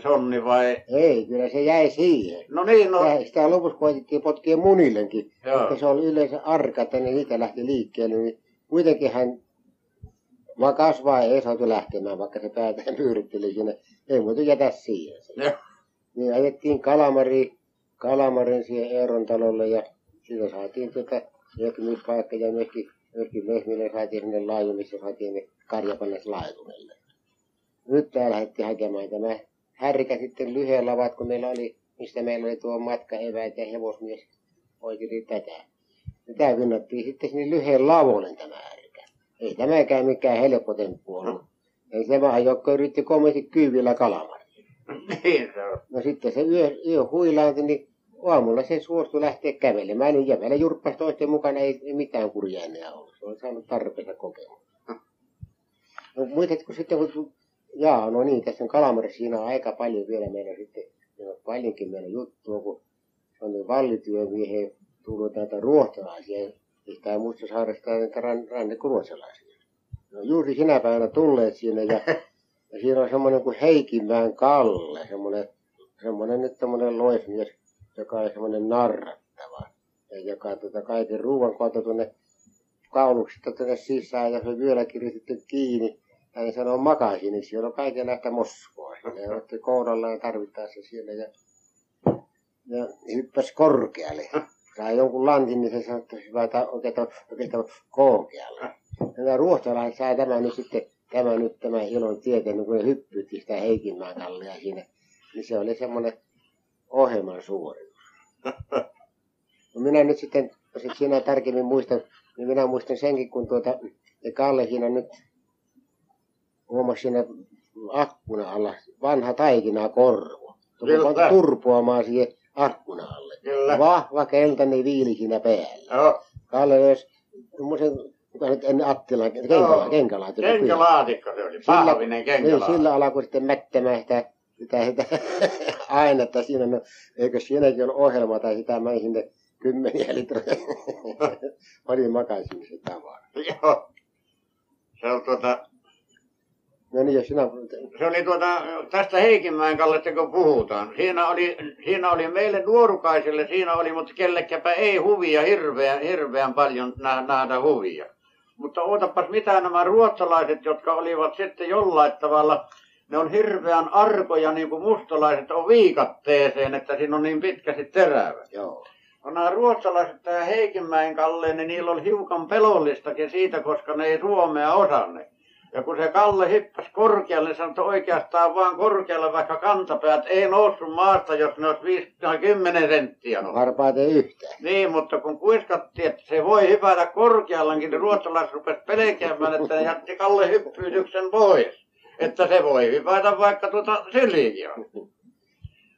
sonni vai? Ei, kyllä se jäi siihen. No niin, sitä lopussa koitettiin potkia munillekin, mutta se oli yleensä arka, että niitä lähti liikkeelle, niin kuitenkin hän makas vaan ei saatu lähtemään, vaikka se päätään pyyritteli siinä. Ei muuten jätä siihen. Niin ajettiin Kalamarin siihen Eeron talolle ja siitä saatiin jökymispaikka ja myöskin lehmille saatiin sinne laajumissa, saatiin ne karjapannas laitumelle. Nyt täällä lähdettiin hakemaan tämä härkä sitten lyhyellä vaat, kun meillä oli, mistä meillä oli tuo matkaeväät ja hevosmies hoiteli tätä. tämä vinnattiin sitten sinne lyhyen lavolle tämä härkä. Ei tämäkään mikään helppo temppu ollut. Ei se vaan, joka yritti kovasti kyyvillä kalamaria. No sitten se yö huilaantui, niin aamulla se suostui lähteä kävelemään. Nyt jämällä jurppasi toisten mukana, ei mitään kurjaa enää ollut. Se on saanut tarpeita kokemusta. No muistatko sitten, kun jaa, no niin, tässä on kalamari, siinä on aika paljon vielä meillä sitten, meillä on paljonkin meillä juttua, kun on vallityömiehen tullut näitä ruotsalaisia, tai muista saaresta näitä rannikkoruotsalaisia. No juuri sinä päivänä tulleet siinä, ja siinä on semmoinen kuin Heikinmäen Kalle, semmoinen nyt tommoinen loismies, joka on semmoinen narrattava, ja joka kaiken ruuan kautta tuonne kauluksesta tuonne sisään, ja se vyöllä kiristetty kiinni. Hän sanoo makasiiniksi, siellä on kaikenlaista mosskoa. Hän otti kouralla ja tarvittaessa siellä ja hyppäsi korkealle. Sai jonkun lantin, niin se sanoi, että hyvä, oikeastaan korkealle. Ja ruotsalaiset sai tämän nyt sitten, tämän ilon tietä, niin kun ne hyppytti sitä Heikinmäen Kallia siinä. Niin se oli semmoinen ohjelman suoritus. No minä nyt sitten, jos sinä tarkemmin muistan, niin minä muistan senkin, kun Kalle siinä nyt huomasi siinä akkuna alla vanha taikinakorvo. Tuli turpoamaan siihen akkuna alle. Kyllä. Vahva keltainen viili siinä päällä. Joo. Kalle löysi tommosen, ennen Attilan, kenkälaatikko. Kenkälaatikko se oli, pahvinen kenkälaatikko. Niin, sillä alkoi sitten mättämään sitä ainetta siinä. No, eikö siinäkin ole ohjelma tai sitä meni sinne 10 litroja. Oli makaisimisen tavara. Joo. Se on No niin, se oli tästä Heikinmäen Kallesta, kun puhutaan. Siinä oli meille nuorukaisille, siinä oli, mutta kellekäpä ei huvia hirveän paljon nähdä huvia. Mutta ootapas mitä nämä ruotsalaiset, jotka olivat sitten jollain tavalla, ne on hirveän arkoja, niin kuin mustalaiset on viikatteeseen, että siinä on niin pitkä sit terävä. Joo. No nämä ruotsalaiset tähän Heikinmäen Kalleen, niin niillä oli hiukan pelollistakin siitä, koska ne ei suomea osanneet. Ja kun se Kalle hyppäsi korkealle, niin sanoi, että oikeastaan vaan korkealle, vaikka kantapäät ei noussut maasta, jos ne olisi 5-10 senttiä. No varpaat ei yhtään. Niin, mutta kun kuiskattiin, että se voi hypätä korkeallankin, niin ruotsalaiset rupesivat pelkäämään, että ne jätti Kalle hyppyydyksen pois. Että se voi hypätä vaikka syliin.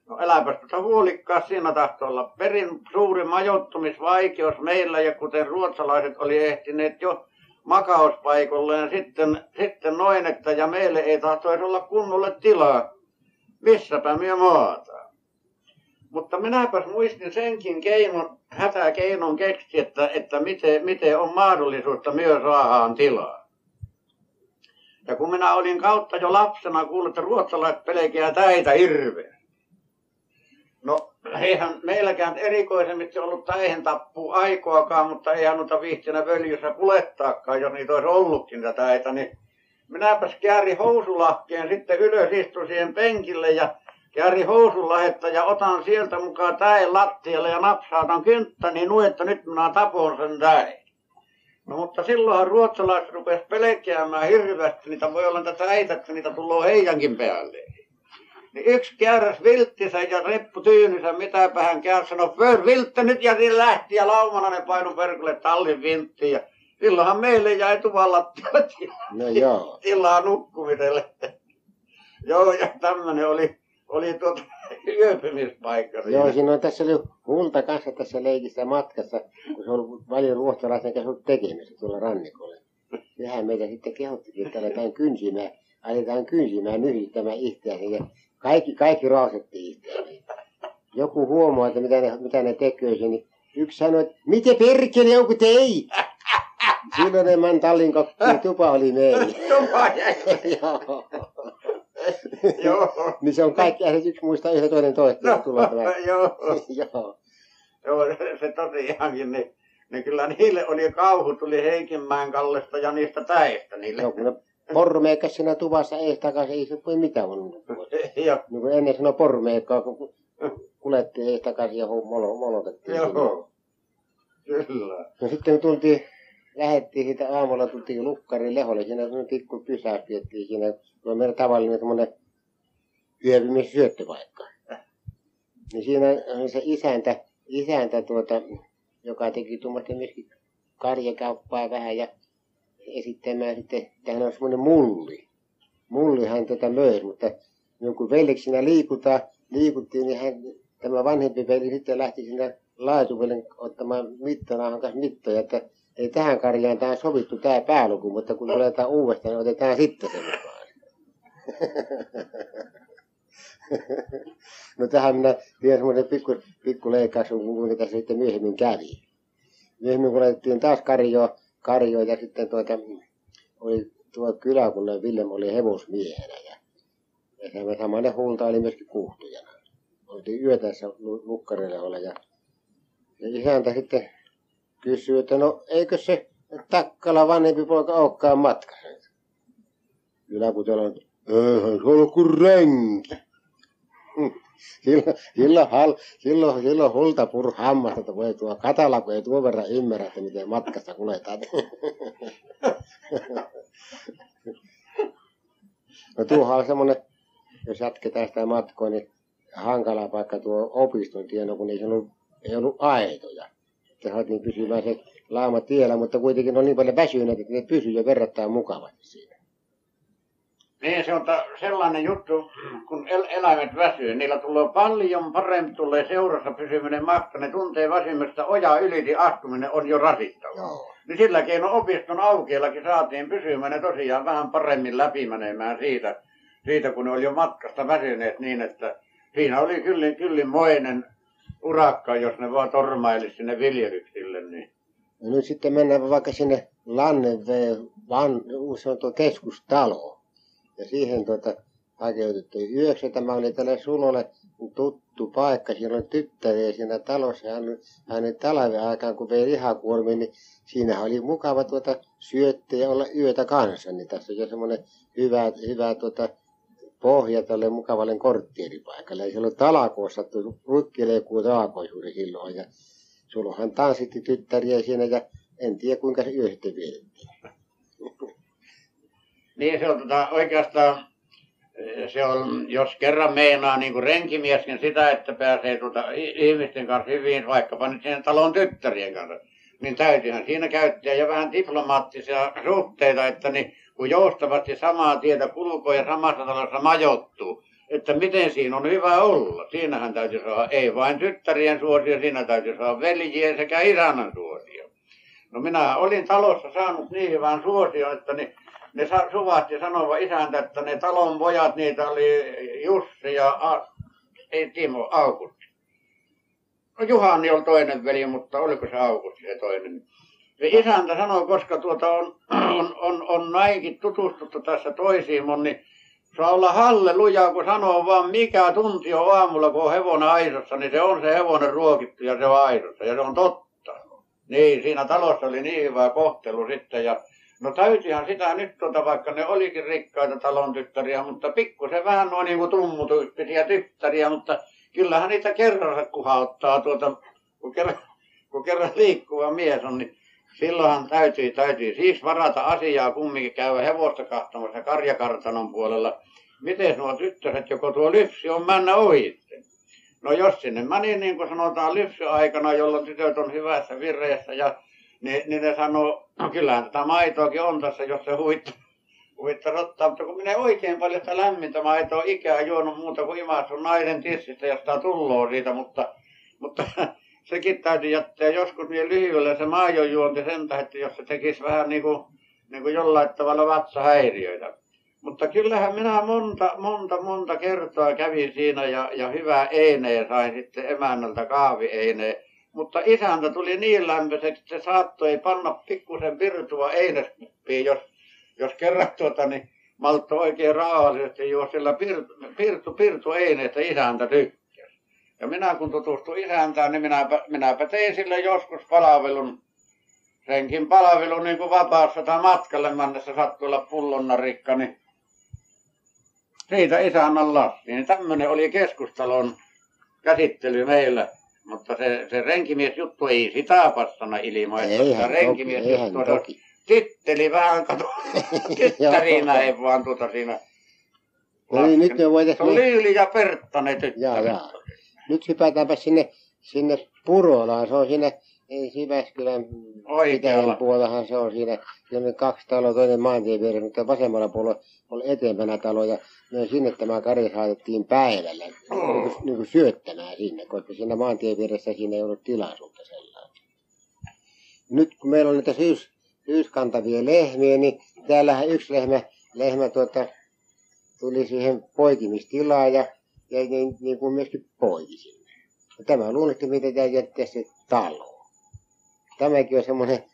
No eläpäs huolikkaas, siinä tahtoi olla perin suuri majoittumisvaikeus meillä, ja kuten ruotsalaiset oli ehtineet jo makauspaikoilleen sitten noin, että ja meille ei tahtoisi olla kunnolle tilaa, missäpä me maataan. Mutta minäpäs muistin senkin hätäkeinon keksi, että miten on mahdollisuutta myös rahaan tilaa. Ja kun minä olin kautta jo lapsena kuullut, että ruotsalaiset pelkää täitä hirveä. No eihän meilläkään erikoisemmin ollut täihin tappuu aikoakaan, mutta eihän noita viihtinä völjyssä kulettaakaan, jos niitä olisi ollutkin tätä täitä. Niin minäpäs käärin housulahkeen sitten ylös, istu siihen penkille ja käärin housulahetta ja otan sieltä mukaan täin lattialle ja napsautan kynttäni, niin että nyt minä tapon sen täin. No mutta silloinhan ruotsalaiset rupesi pelkäämään hirveästi, niitä voi olla tätä äitä, että niitä tulee heidänkin päälle. Niin yksi kääräs vilttisä ja reppu tyynisä, mitäpä hän kääräs sanoi, vör vilttä nyt, ja niin lähti ja laumana ne painu perkulle tallin vinttiin. Ja silloinhan meille jäi tuvalattialle tilaa nukkumiselle. Joo, ja tämmönen oli yöpymispaikka. Joo, siinä on tässä oli multa kanssa tässä leikissä matkassa, kun se oli paljon ruotsalaisen kanssa ollut tekemistä tuolla rannikolle. Sehän meitä sitten kehottikin, että aletaan kynsimään yhdistämään itseäni. Kaikki raasettiin itseäni. Joku huomaa, että mitä ne teköisi, niin yksi sanoi, että miten perkele onko teit? Silloin emän tallin kokkiin tupa oli meillä. Tupa jäi. Joo. Niin se on kaikki, yksi muistaa yhden toinen tulee tämä. Joo. Joo, se tosiaankin niin kyllä niille oli kauhu, tuli Heikinmäen Kallesta ja niistä täistä niille. Pormeikas siinä tuvassa ees takaisin, ei se voi mitään voinut. Niin kuin ennen sanoi pormeikkaa, kun kulettiin ees takaisin ja molotettiin. Joo, kyllä. No sitten lähettiin siitä aamulla, tultiin Lukkarin leholle, siinä semmoinen pikku pysäys piettiin siinä. Se on meidän tavallinen semmoinen yöpymis syöttöpaikka. Niin siinä se isäntä joka teki tuommoista myöskin karjakauppaa vähän ja esittämään sitten, tähän on semmoinen mulli. Mullihan tätä möi, mutta kun veljeksinä liikuttiin, niin tämä vanhempi veli sitten lähti sinne laatuvelen ottamaan mittanaahan kanssa mittoja, että ei tähän karjaan tämä sovittu tämä pääluku, mutta kun oletaan uudestaan, niin otetaan sitten se mukaan. No tähän minä tiedän semmoisen pikkuleikkauksen, kun tässä sitten myöhemmin kävi. Myöhemmin kun laitettiin taas karjoja sitten oli tuo kyläkunnan Villem oli hevosmiehenä ja samainen Hulta oli myöskin kuuhtujana. Oltiin yötässä lukkarilla olla ja isäntä sitten kysyi, että no eikö se Takkala vanhempi poika olekaan matkassa? Kyläkutolla on, eihän se ollut kuin renki. Silloin Hulta purr hammasta, että voi tuo Katala, kun ei tuon verran ymmärrä, että miten matkasta kuljetaan. No tuohan on semmoinen, jos jatketaan sitä matkoa, niin hankala paikka tuo opiston tieno, kun ei ollut aitoja. Sitten haettiin pysymään se laama tiellä, mutta kuitenkin on niin paljon väsyneet, että ne pysyy jo verrattain mukavasti siinä. Niin, se on sellainen juttu, kun eläimet väsyy, niillä tulee paljon parempi, tulee seurassa pysyminen maksa, ne tuntee väsymystä, ojaa yliti astuminen on jo rasittava. Joo. Niin sillä keinoin opiston aukeellakin saatiin pysymään ne tosiaan vähän paremmin läpimenemään siitä, kun ne oli jo matkasta väsyneet niin, että siinä oli kyllimoinen urakka, jos ne vaan tormailisi sinne viljelyksille. Niin. Ja nyt sitten mennään vaikka sinne Lanneveen keskustaloon. Ja siihen hakeututtiin yöksi. Tämä oli tälle Sulolle tuttu paikka. Siellä oli tyttäriä siinä talossa. Hänen talven aikaan, kun vei lihakuormiin, niin siinä oli mukava syöttää ja olla yötä kanssa. Niin tässä on jo semmoinen hyvä pohja tälle mukavalle korttieripaikalle. Ja siellä oli talakoossa rukkileukuun taakoisuuden silloin. Ja Sulohan tanssitti tyttäriä siinä ja en tiedä kuinka se yö sitten vietettiin. Niin se on oikeastaan, se on, jos kerran meinaa niin kuin renkimieskin sitä, että pääsee ihmisten kanssa hyvin, vaikkapa nyt siinä talon tyttärien kanssa, niin täytyyhän siinä käyttää ja vähän diplomaattisia suhteita, että niin, kun joustavasti samaa tietä kulkoo ja samassa talossa majoittuu, että miten siinä on hyvä olla. Siinähän täytyy saada ei vain tyttärien suosia, siinä täytyy saada veljien sekä isännän suosia. No minä olin talossa saanut niin hyvän suosion, että niin, ne suvahti sanova isäntä, että ne talon pojat, niitä oli Jussi ja Aukusti. No Juhani oli toinen veli, mutta oliko se Aukusti se toinen. Ja isäntä sanoi, koska on näinkin tutustuttu tässä toisiin, niin saa olla hallelujaa, kun sanoo vaan mikä tunti on aamulla, kun on hevonen aisossa, niin se on se hevonen ruokittu ja se on aisossa. Ja se on totta. Niin, siinä talossa oli niin hyvä kohtelu sitten ja no täytyihän sitä nyt vaikka ne olikin rikkaita talon tyttäriä, mutta pikkusen vähän noin niin kuin tummutyyppisiä tyttäriä, mutta kyllähän niitä kerransa kuhauttaa kun kerran liikkuva mies on, niin silloinhan täytyy siis varata asiaa kumminkin käydä hevosta kahtomassa karjakartanon puolella. Miten nuo tyttäret, joko tuo lypsy on mennä ohitse? No jos sinne meni niin kuin sanotaan lypsyaikana, jolloin tytöt on hyvässä vireessä ja niin ne sanoo, no kyllähän tätä maitoakin on tässä, jos se huittaa rottaa, mutta kun minä oikein paljon sitä lämmintä maitoa ikään juonut muuta kuin imassut naiden tissistä ja sitä tulloo siitä, mutta sekin täytyy jättää joskus niin lyhyellä se maidonjuonti sen tähden, että jos se tekisi vähän niin kuin jollain tavalla vatsahäiriöitä. Mutta kyllähän minä monta kertaa kävin siinä ja hyvää eineen sain sitten emännältä kaavieineen. Mutta isäntä tuli niin lämpöiseksi, että se saattoi panna pikkusen virtua eineskuppiin, jos kerran malttoi oikein rauhallisesti juo sillä pirtu einestä isäntä tykkäsi. Ja minä kun tutustuin isäntään, niin minäpä tein sille joskus palvelun, senkin palvelun niin kuin vapaassa tai matkalle mannessa sattui olla pullonnarikka, niin siitä isännän lastiin. Niin tämmöinen oli keskustalon käsittely meillä. Mutta se renkimiesjuttu ei sitä passana ilmaista, mutta renkimiesjuttu titteli vähän tyttärinä ei vaan siinä. No niin, nyt me voitaisiin... Se on Lyyli ja Pertta ne tyttärinä. Nyt hypätäänpä sinne Purolaan, se on siinä ei Jyväskylän pitäjän puolellahan se on siinä. Siinä on kaksi taloa, toinen maantien vieressä, mutta vasemmalla puolella on eteenpäin talo. Ja sinne tämä karja saatettiin päivällä niin kuin syöttämään sinne, koska siinä maantien vieressä siinä ei ollut tilaisuutta sellaista. Nyt kun meillä on näitä syyskantavia lehmiä, niin täällähän yksi lehmä tuli siihen poikimistilaan ja niin kuin myöskin poiki sinne. Ja tämä luulesti, mitä pitää jättää se talo. Tämäkin on semmoinen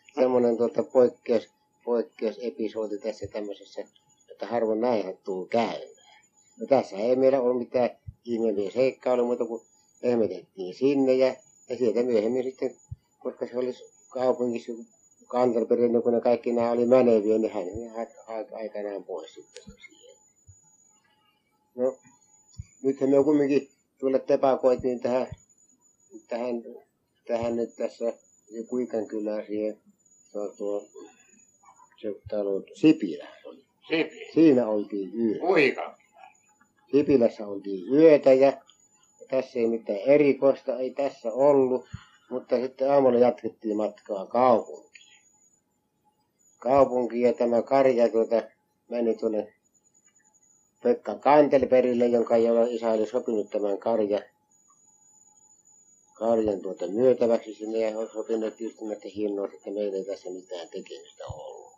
poikkeusepisodi tässä tämmöisessä, että harvoin näinhän tuu käymään. No tässä ei meillä ole mitään ihmeellisiä seikkailuja, mutta kun lehmetettiin sinne ja sieltä myöhemmin sitten, koska se olisi kaupungissa Kanterperin, kun ne kaikki nämä oli meneviä, niin hän aikanaan pois sitten. No, nythän me kumminkin tuolla tepakoitiin tähän nyt tässä Kuikankylään siihen, se talo Sipilä. Siinä oltiin yötä. Kuikankylä. Sipilässä oltiin yötä ja tässä ei mitään erikoista, ei tässä ollut, mutta sitten aamulla jatkettiin matkaa kaupunkiin ja tämä karja meni tuonne Pekka Kantelperille, jolla isä oli sopinut tämän karjan myötäväksi sinne ja on sopinut yhtymättä hinnoa, että meillä ei tässä mitään tekemistä ollut.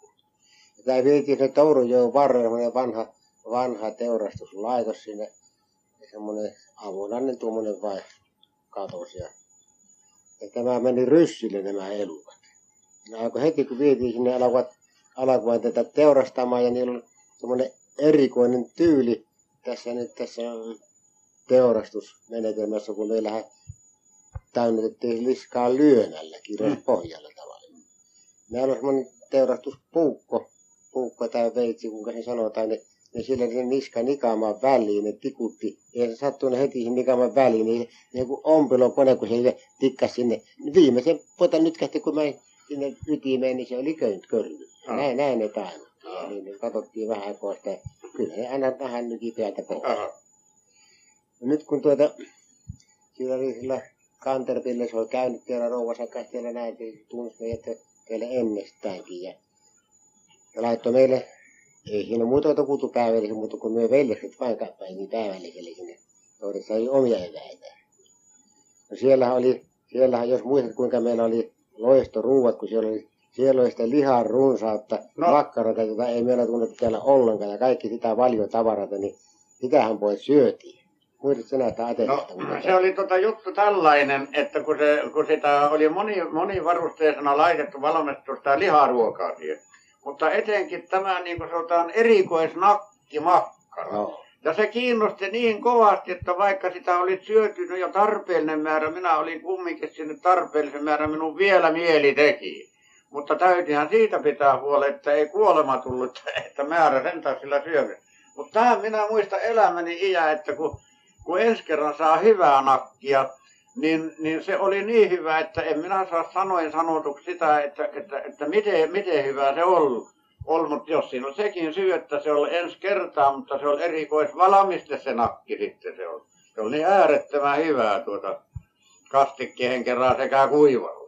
Ja tämä vietiin se Tourujoen varrella, vanha teurastuslaitos sinne, semmoinen avolainen tuommoinen vai katos. Ja tämä meni ryssille nämä elukat. Ja heti kun vietiin sinne, alkoivat tätä teurastamaan ja niillä on semmoinen erikoinen tyyli tässä teurastusmenetelmässä, kun meillähän tainnutettiin liskaa lyönällä, kirjaspohjalla tavallaan. Näillä on semmoinen teurastuspuukko tai veitsi, kuinka se sanotaan, ne sillä sen niska nikaamaan väliin, ne tikutti, ja se sattui ne heti nikaamaan väliin, niin kuin ompelokone, kun se tikkasi sinne. Viimeisen pota nytkähti, kun mä sinne ytimeen, niin se oli környt. Näin ne tainnutti. Ja niin katsottiin vähän aikaa sitä, kyllä ne aina vähän nykipäältä pois. Nyt kun sillä oli sillä Kanterpillä, se oli käynyt täällä rouvassa kanssa, täällä näin, tunsi meidät täällä ennestäänkin. Ja laittoi meille, ei siinä muuta kutupäivällisiä, mutta kun me veljekset vain päin päivälliselle sinne, toisessa ei omia eväitä. No siellähän, jos muistat kuinka meillä oli loistoruuat, kun siellä oli sitä lihan runsautta, makkarata, jota ei meillä tunnettu täällä ollenkaan, ja kaikki sitä valiotavarata, niin sitähän pois syötiin. Muistatko näitä ateriasta? No, se oli juttu tällainen, että kun sitä oli monivarusteisena laitettu valmistettu sitä liharuokaa siihen, mutta etenkin tämä niin kuin sanotaan erikoisnakkimakkara. No. Ja se kiinnosti niin kovasti, että vaikka sitä oli syötynyt jo tarpeellinen määrä, minä olin kumminkin sinne tarpeellisen määrä, minun vielä mieli teki. Mutta täytyyhän siitä pitää huolen, että ei kuolema tullut, että määrä sentään sillä syömistä. Mutta tähän minä muistan elämäni iä, että kun ensi kerran saa hyvää nakkia, niin se oli niin hyvä, että en minä saa sanoin sanotuksi sitä, että miten hyvää se ollut. Mutta jos siinä on sekin syy, että se oli ensi kertaa, mutta se oli erikoisvalmiste se nakki sitten se oli. Se oli niin äärettömän hyvää kastikkeen kerran sekä kuivaa.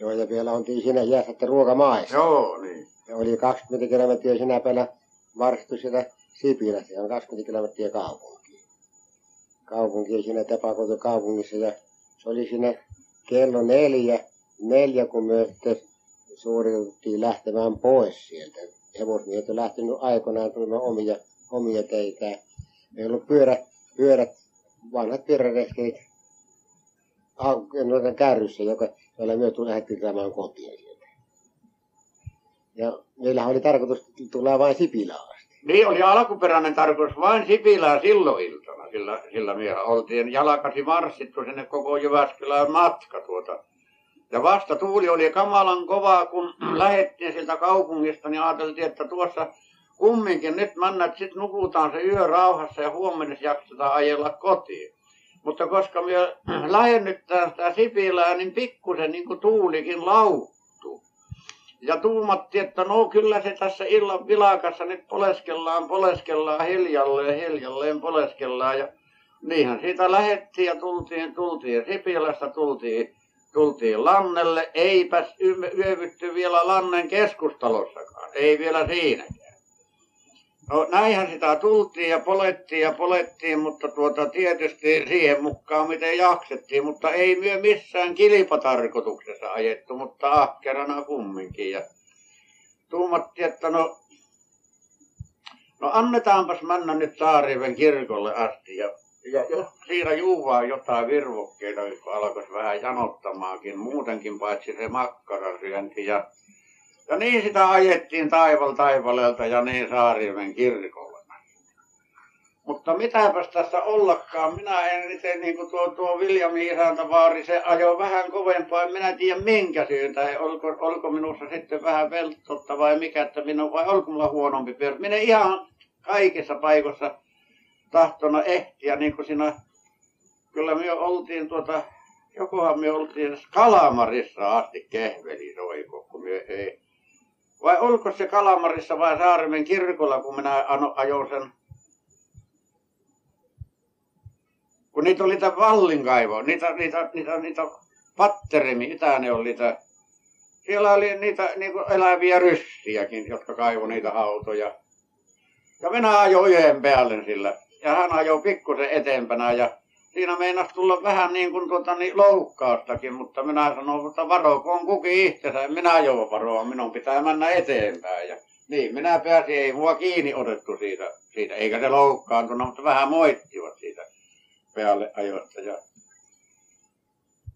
Joo, ja vielä oltiin siinä jäässä, että ruokamaissa. Joo, niin. Ja oli 20 kilometriä sinä päivänä varsitu siellä Sipilässä, ja on 20 kilometriä kaupunkiin. Kaupunki siinä tepakoitu kaupungissa, ja se oli siinä kello 4, kun me sitten suoritettiin lähtemään pois sieltä. Hevosmiehet on lähtenyt aikoinaan tulemaan omia teitä. Meillä on vanhat pyöräreskeet noiden kärryssä, joilla me lähdettiin tulemaan kotiin sieltä. Ja meillähän oli tarkoitus tulla vain Sipilään asti. Niin, oli alkuperäinen tarkoitus vain Sipilään silloin iltana. Sillä mehän oltiin jalkasi marssittu sinne koko Jyväskylän matka . Ja vasta tuuli oli kamalan kovaa, kun lähdettiin sieltä kaupungista, niin ajateltiin, että tuossa kumminkin nyt mennään, sit nukutaan se yö rauhassa ja huomenna jaksetaan ajella kotiin. Mutta koska me lähennytään sitä Sipilää, niin pikkusen niin kuin tuulikin lauttuu. Ja tuumattiin, että no kyllä se tässä illan vilakassa nyt poleskellaan hiljalleen poleskellaan. Ja niinhän siitä lähettiin ja tultiin Sipilästä Tultiin Lannelle, eipäs yövytty vielä Lannen keskustalossakaan, ei vielä siinäkään. No näinhän sitä tultiin ja polettiin, mutta tietysti siihen mukaan miten jaksettiin, mutta ei myö missään kilpatarkoituksessa ajettu, mutta ahkerana kumminkin. Ja tuumattiin, että no annetaanpas mennä nyt Saariven kirkolle asti ja jos siinä juuvaa jotain virvokkeita, kun alkoisi vähän janottamaankin muutenkin paitsi se makkarasyönti. Ja niin sitä ajettiin taivaleelta ja niin Saariven kirkolle. Mutta mitäpäs tässä ollakaan, minä en itse niin kuin tuo Viljamin isäntävaari, se ajoi vähän kovempaa, en minä tiedä minkä syytä, oliko minussa sitten vähän velttoutta vai mikä, että minun, vai oliko minulla huonompi pyörä. Minä ihan kaikissa paikoissa tahtona ehtiä, niin kuin siinä, kyllä me oltiin jokohan me oltiin Kalamarissa asti kehvelisoiko, kun me ei. Vai oliko se Kalamarissa vai Saarimen kirkolla, kun minä ajoin sen. Kun niitä oli niitä vallinkaivoja, niitä patterimi, mitä ne oli niitä. Siellä oli niitä niinku eläviä ryssiäkin, jotka kaivoi niitä hautoja. Ja minä ajoin yhden päälle sillä. Ja hän ajoi pikkusen etempänä ja siinä meinasi tulla vähän niin kuin loukkaustakin, mutta minä sanoin, että varokoon kukin itsensä, en minä joo varoa, minun pitää mennä eteenpäin. Ja niin, minä pääsin, ei mua kiinni otettu siitä eikä se loukkaantunut, mutta vähän moittivat siitä. Päälle ajoista. Ja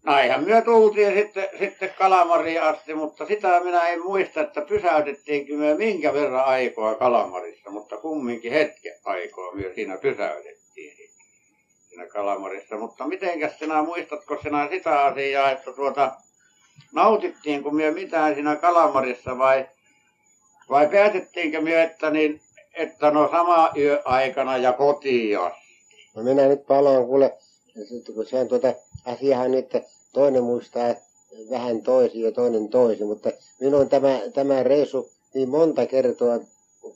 näinhän me tultiin sitten Kalamariin asti, mutta sitä minä en muista, että pysäytettiinkö me minkä verran aikaa Kalamarissa, mutta kumminkin hetken aikaa me siinä pysäytettiin siinä Kalamarissa. Mutta mitenkäs sinä muistatko sinä sitä asiaa, että nautittiinko me mitään siinä Kalamarissa vai päätettiinkö me, että sama yö aikana ja kotiin. No minä nyt palaan kuule, kun se on asiahan niin, että toinen muistaa vähän toisia ja toinen toisi, mutta minun on tämä reissu niin monta kertaa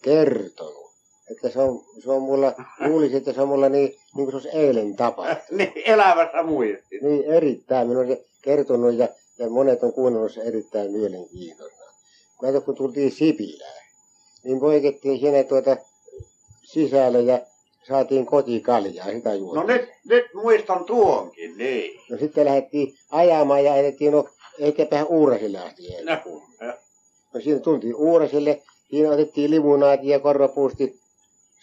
kertonut, että se on mulla, luulisin, että se on mulla niin kuin se olisi eilen tapahtunut. Niin, elävässä muistin. Niin, erittäin. Minä olen kertonut ja monet on kuunnellut se erittäin mielenkiintoisena. Kato, kun tultiin Sipilään, niin poikettiin siinä sisällä ja saatiin kotikaljaa, sitä juotiin. No nyt muistan tuonkin, niin. No sitten lähdettiin ajamaan ja edettiin, eikäpä Uurasille asti. No siinä tultiin Uurasille, siinä otettiin limunaatia ja korvapuusti,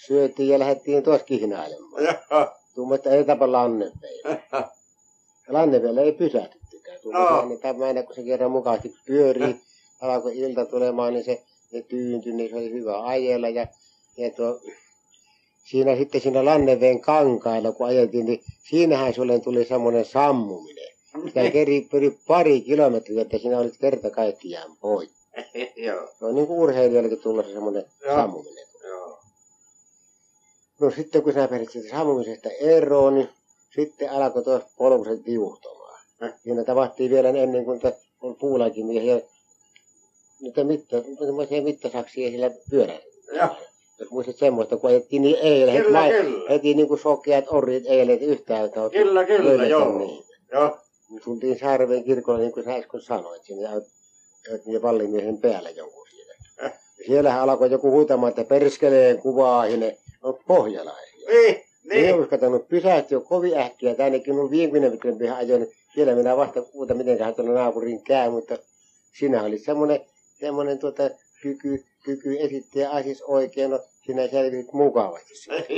syötiin ja lähdettiin tuossa kihnailemaan. Tuumasta ei tapa Lanneveille. Lanneveille ei pysähtytykään. Tämä kun se kerran mukaisesti pyörii, alkoi ilta tulemaan, niin se tyyntyi, niin se oli hyvä ajella ja Siinä sitten siinä Lanneveen kankailla, kun ajeltiin, niin siinähän sulle tuli semmoinen sammuminen. Sitä pyri pari kilometriä, että siinä olit kerta kaikkiaan poikki. Se on niin kuin urheilijallekin tullut semmoinen sammuminen. No sitten kun sinä pääsit siitä sammumisesta eroon, niin sitten alkoi tuossa polkuset tiuhtumaan. Siinä tavattiin vielä ennen kuin on puulakin miehiä, niitä mittasaksia sillä pyörällä. Jos muistat semmoista, kun ajettiin niin eilen, heti niin kuin sokeat orjit eilen yhtään. Kyllä, joo. Tultiin Saariven kirkolle, niin kuin sä äsken sanoit, sinne ajat niiden vallimiehen päällä jonkun siinä. Siellähän alkoi joku huutamaan, että perskeleen kuvaa, ja ne on pohjalaisia. Niin. Minä uskaltanut pysähtyä kovin ähkiä, tai ainakin minun 50 metrin pihan ajoin. Siellä minä vasta kuuta, mitenköhän tuolla naapurin käy, mutta sinä olit semmoinen kyky esittää asias oikein, no sinä selvisit mukavasti siitä.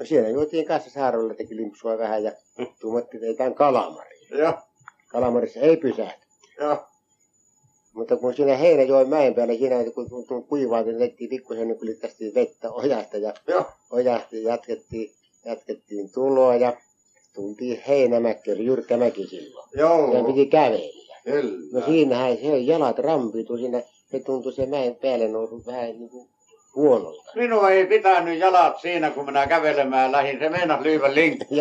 No siellä juotiin kanssa Saarella, teki limpsua vähän ja tuumattiin teitään Kalamariin. Kalamarissa ei pysähty. Mutta kun siinä Heinäjoen mäen päällä, siinä kun kuivaan, niin tehtiin pikkusen, niin kulittastiin vettä ojasta jatkettiin tuloa ja tultiin Heinämäkki, oli jyrkkä mäki silloin. Ja piti kävellä. No siinähän se jalat rampiutui siinä. Se tuntui se mäen päälle nousu vähän niin kuin huonolta. Minua ei pitänyt jalat siinä, kun minä kävelemään lähdin. Se meinasi lyhyvän linkkuun.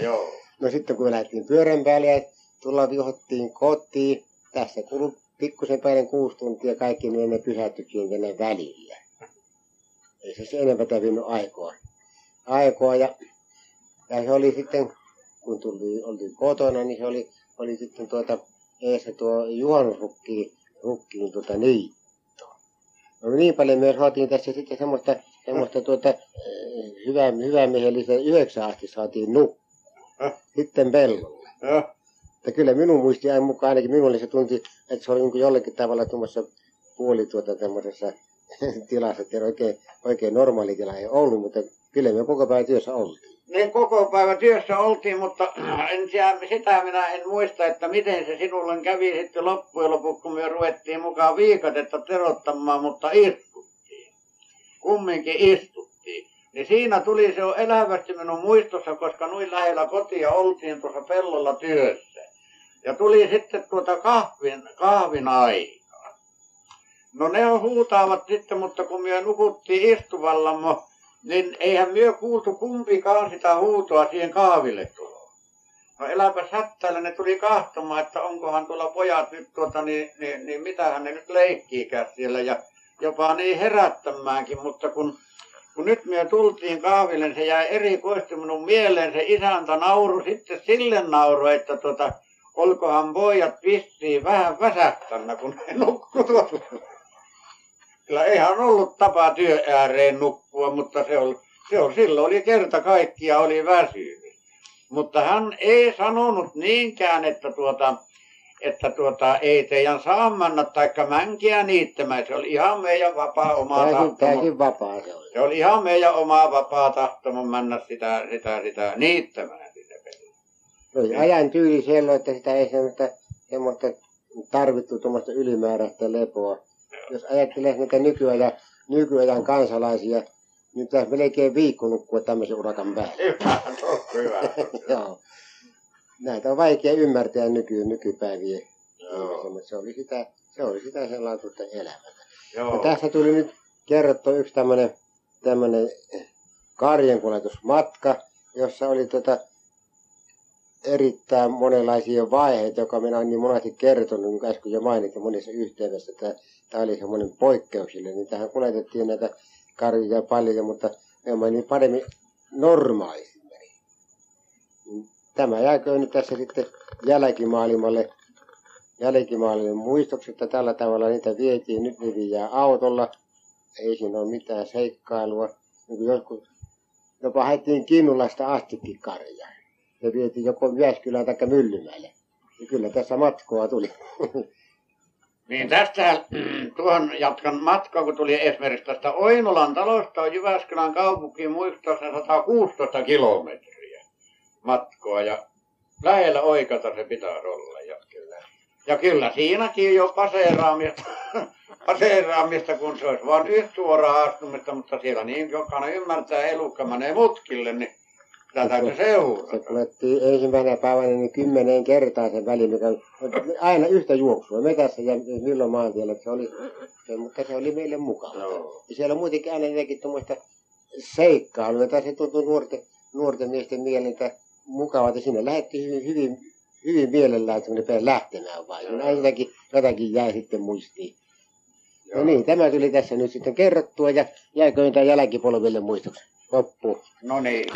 Joo. No sitten kun me lähdettiin pyörän päälle ja tullaan vihottiin kotiin. Tässä kului pikkusen päälle 6 tuntia kaikki, niin ne pysähtyivät tänne välillä. Ei se enempää tarvinnut aikaa. Ja se oli sitten, kun oltiin kotona, niin se oli sitten ei se tuo juhannusrukkiin niittoon. No niin paljon myös saatiin tässä sitten semmoista hyvää miehellistä 9 asti saatiin nukkua. Sitten pellolle. Että kyllä minun muistiani mukaan ainakin minulle se tunti, että se oli niin kuin jollakin tavalla tuommoisessa tämmöisessä tilassa, että oikein normaali tila ei ollut, mutta kyllä me koko päivän työssä oltiin. Me koko päivän työssä oltiin, mutta sitä minä en muista, että miten se sinulle kävi sitten loppujen lopuksi, kun me ruvettiin mukaan viikatetta terottamaan, mutta istuttiin. Kumminkin istuttiin. Niin siinä tuli se elävästi minun muistossa, koska noin lähellä kotia oltiin tuossa pellolla työssä. Ja tuli sitten kahvin aikaa. No ne on huutaavat sitten, mutta kun me nukuttiin istuvalla, niin eihän myö kuultu kumpikaan sitä huutoa siihen kahville tuloon. No eläpäs hättäillä, ne tuli kahtomaan, että onkohan tuolla pojat nyt mitähän ne nyt leikkiikään siellä ja jopa niin herättämäänkin, mutta kun nyt myö tultiin kahville, niin se jäi erikoisesti minun mieleen se isäntä nauru, sitten sille nauru, että olkohan pojat vissiin vähän väsähtänyt, kun ne nukkuu tuolla. Kyllä eihän ollut tapa työ ääreen nukkua, mutta silloin oli kerta kaikkia oli väsynyt. Mutta hän ei sanonut niinkään, että ei teidän saa mennä taikka mänkiä niittämään. Se oli ihan meidän vapaa omaa tahtomaan. Se oli ihan meidän omaa vapaa tahtomaan mennä sitä niittämään. No, ajan tyyli silloin, että sitä ei semmoista tarvittu tuommoista ylimääräistä lepoa. Jos ajattelee näitä nykyajan kansalaisia, niin pitäisi melkein viikko nukkua tämmöisen urakan päälle. Hyvä. Joo. Näitä on vaikea ymmärtää nykypäivien. Se oli sitä sellaista elämää. Joo. Ja tässä tuli nyt kerrottu yksi tämmöinen karjankuljetusmatka, jossa oli erittäin monenlaisia vaiheita, joka minä olen niin monesti kertonut, niin kuin äsken jo mainitsin monessa yhteydessä, että tämä oli semmoinen poikkeuksellinen. Niin tähän kuljetettiin näitä karjuja paljon, mutta ne oli niin paremmin normaalisti. Tämä jääköön nyt tässä sitten jälkimaailmalle muistoksi, että tällä tavalla niitä vietiin. Nyt ne viedään autolla, ei siinä ole mitään seikkailua. Niin joskus jopa haettiin Kinnulasta astikin karjaa. Se vietiin joko Jyväskylään tai Myllymäelle. Ja kyllä tässä matkoa tuli. Niin tästä tuohon jatkan matkaa, kun tuli esimerkiksi tästä Oinolan talosta Jyväskylän kaupunkiin muistaakseni 116 kilometriä matkoa. Ja lähellä oikata se pitää olla. Ja kyllä siinäkin jo paseeraamista, kun se olisi vain yhtuoraa astumista, mutta siellä niin jokainen ymmärtää elukka menee mutkille, niin täytyy seurata. Se kuljettiin ensimmäisenä päivänä niin 10 kertaa sen väliin, mikä aina yhtä juoksua metässä ja milloin maantiellä. Mutta se oli meille mukava. No. Ja siellä on muutenkin aina jotenkin tuommoista seikkailua. Se tuntui nuorten miesten mieleen mukavalta, että sinne lähdettiin hyvin mielellään lähtemään vain. No. Aina jotakin jäi sitten muistiin. Joo. No niin, tämä tuli tässä nyt sitten kerrottua ja jäiköön tämän jälkipolville muistoksi. Loppuun. No niin.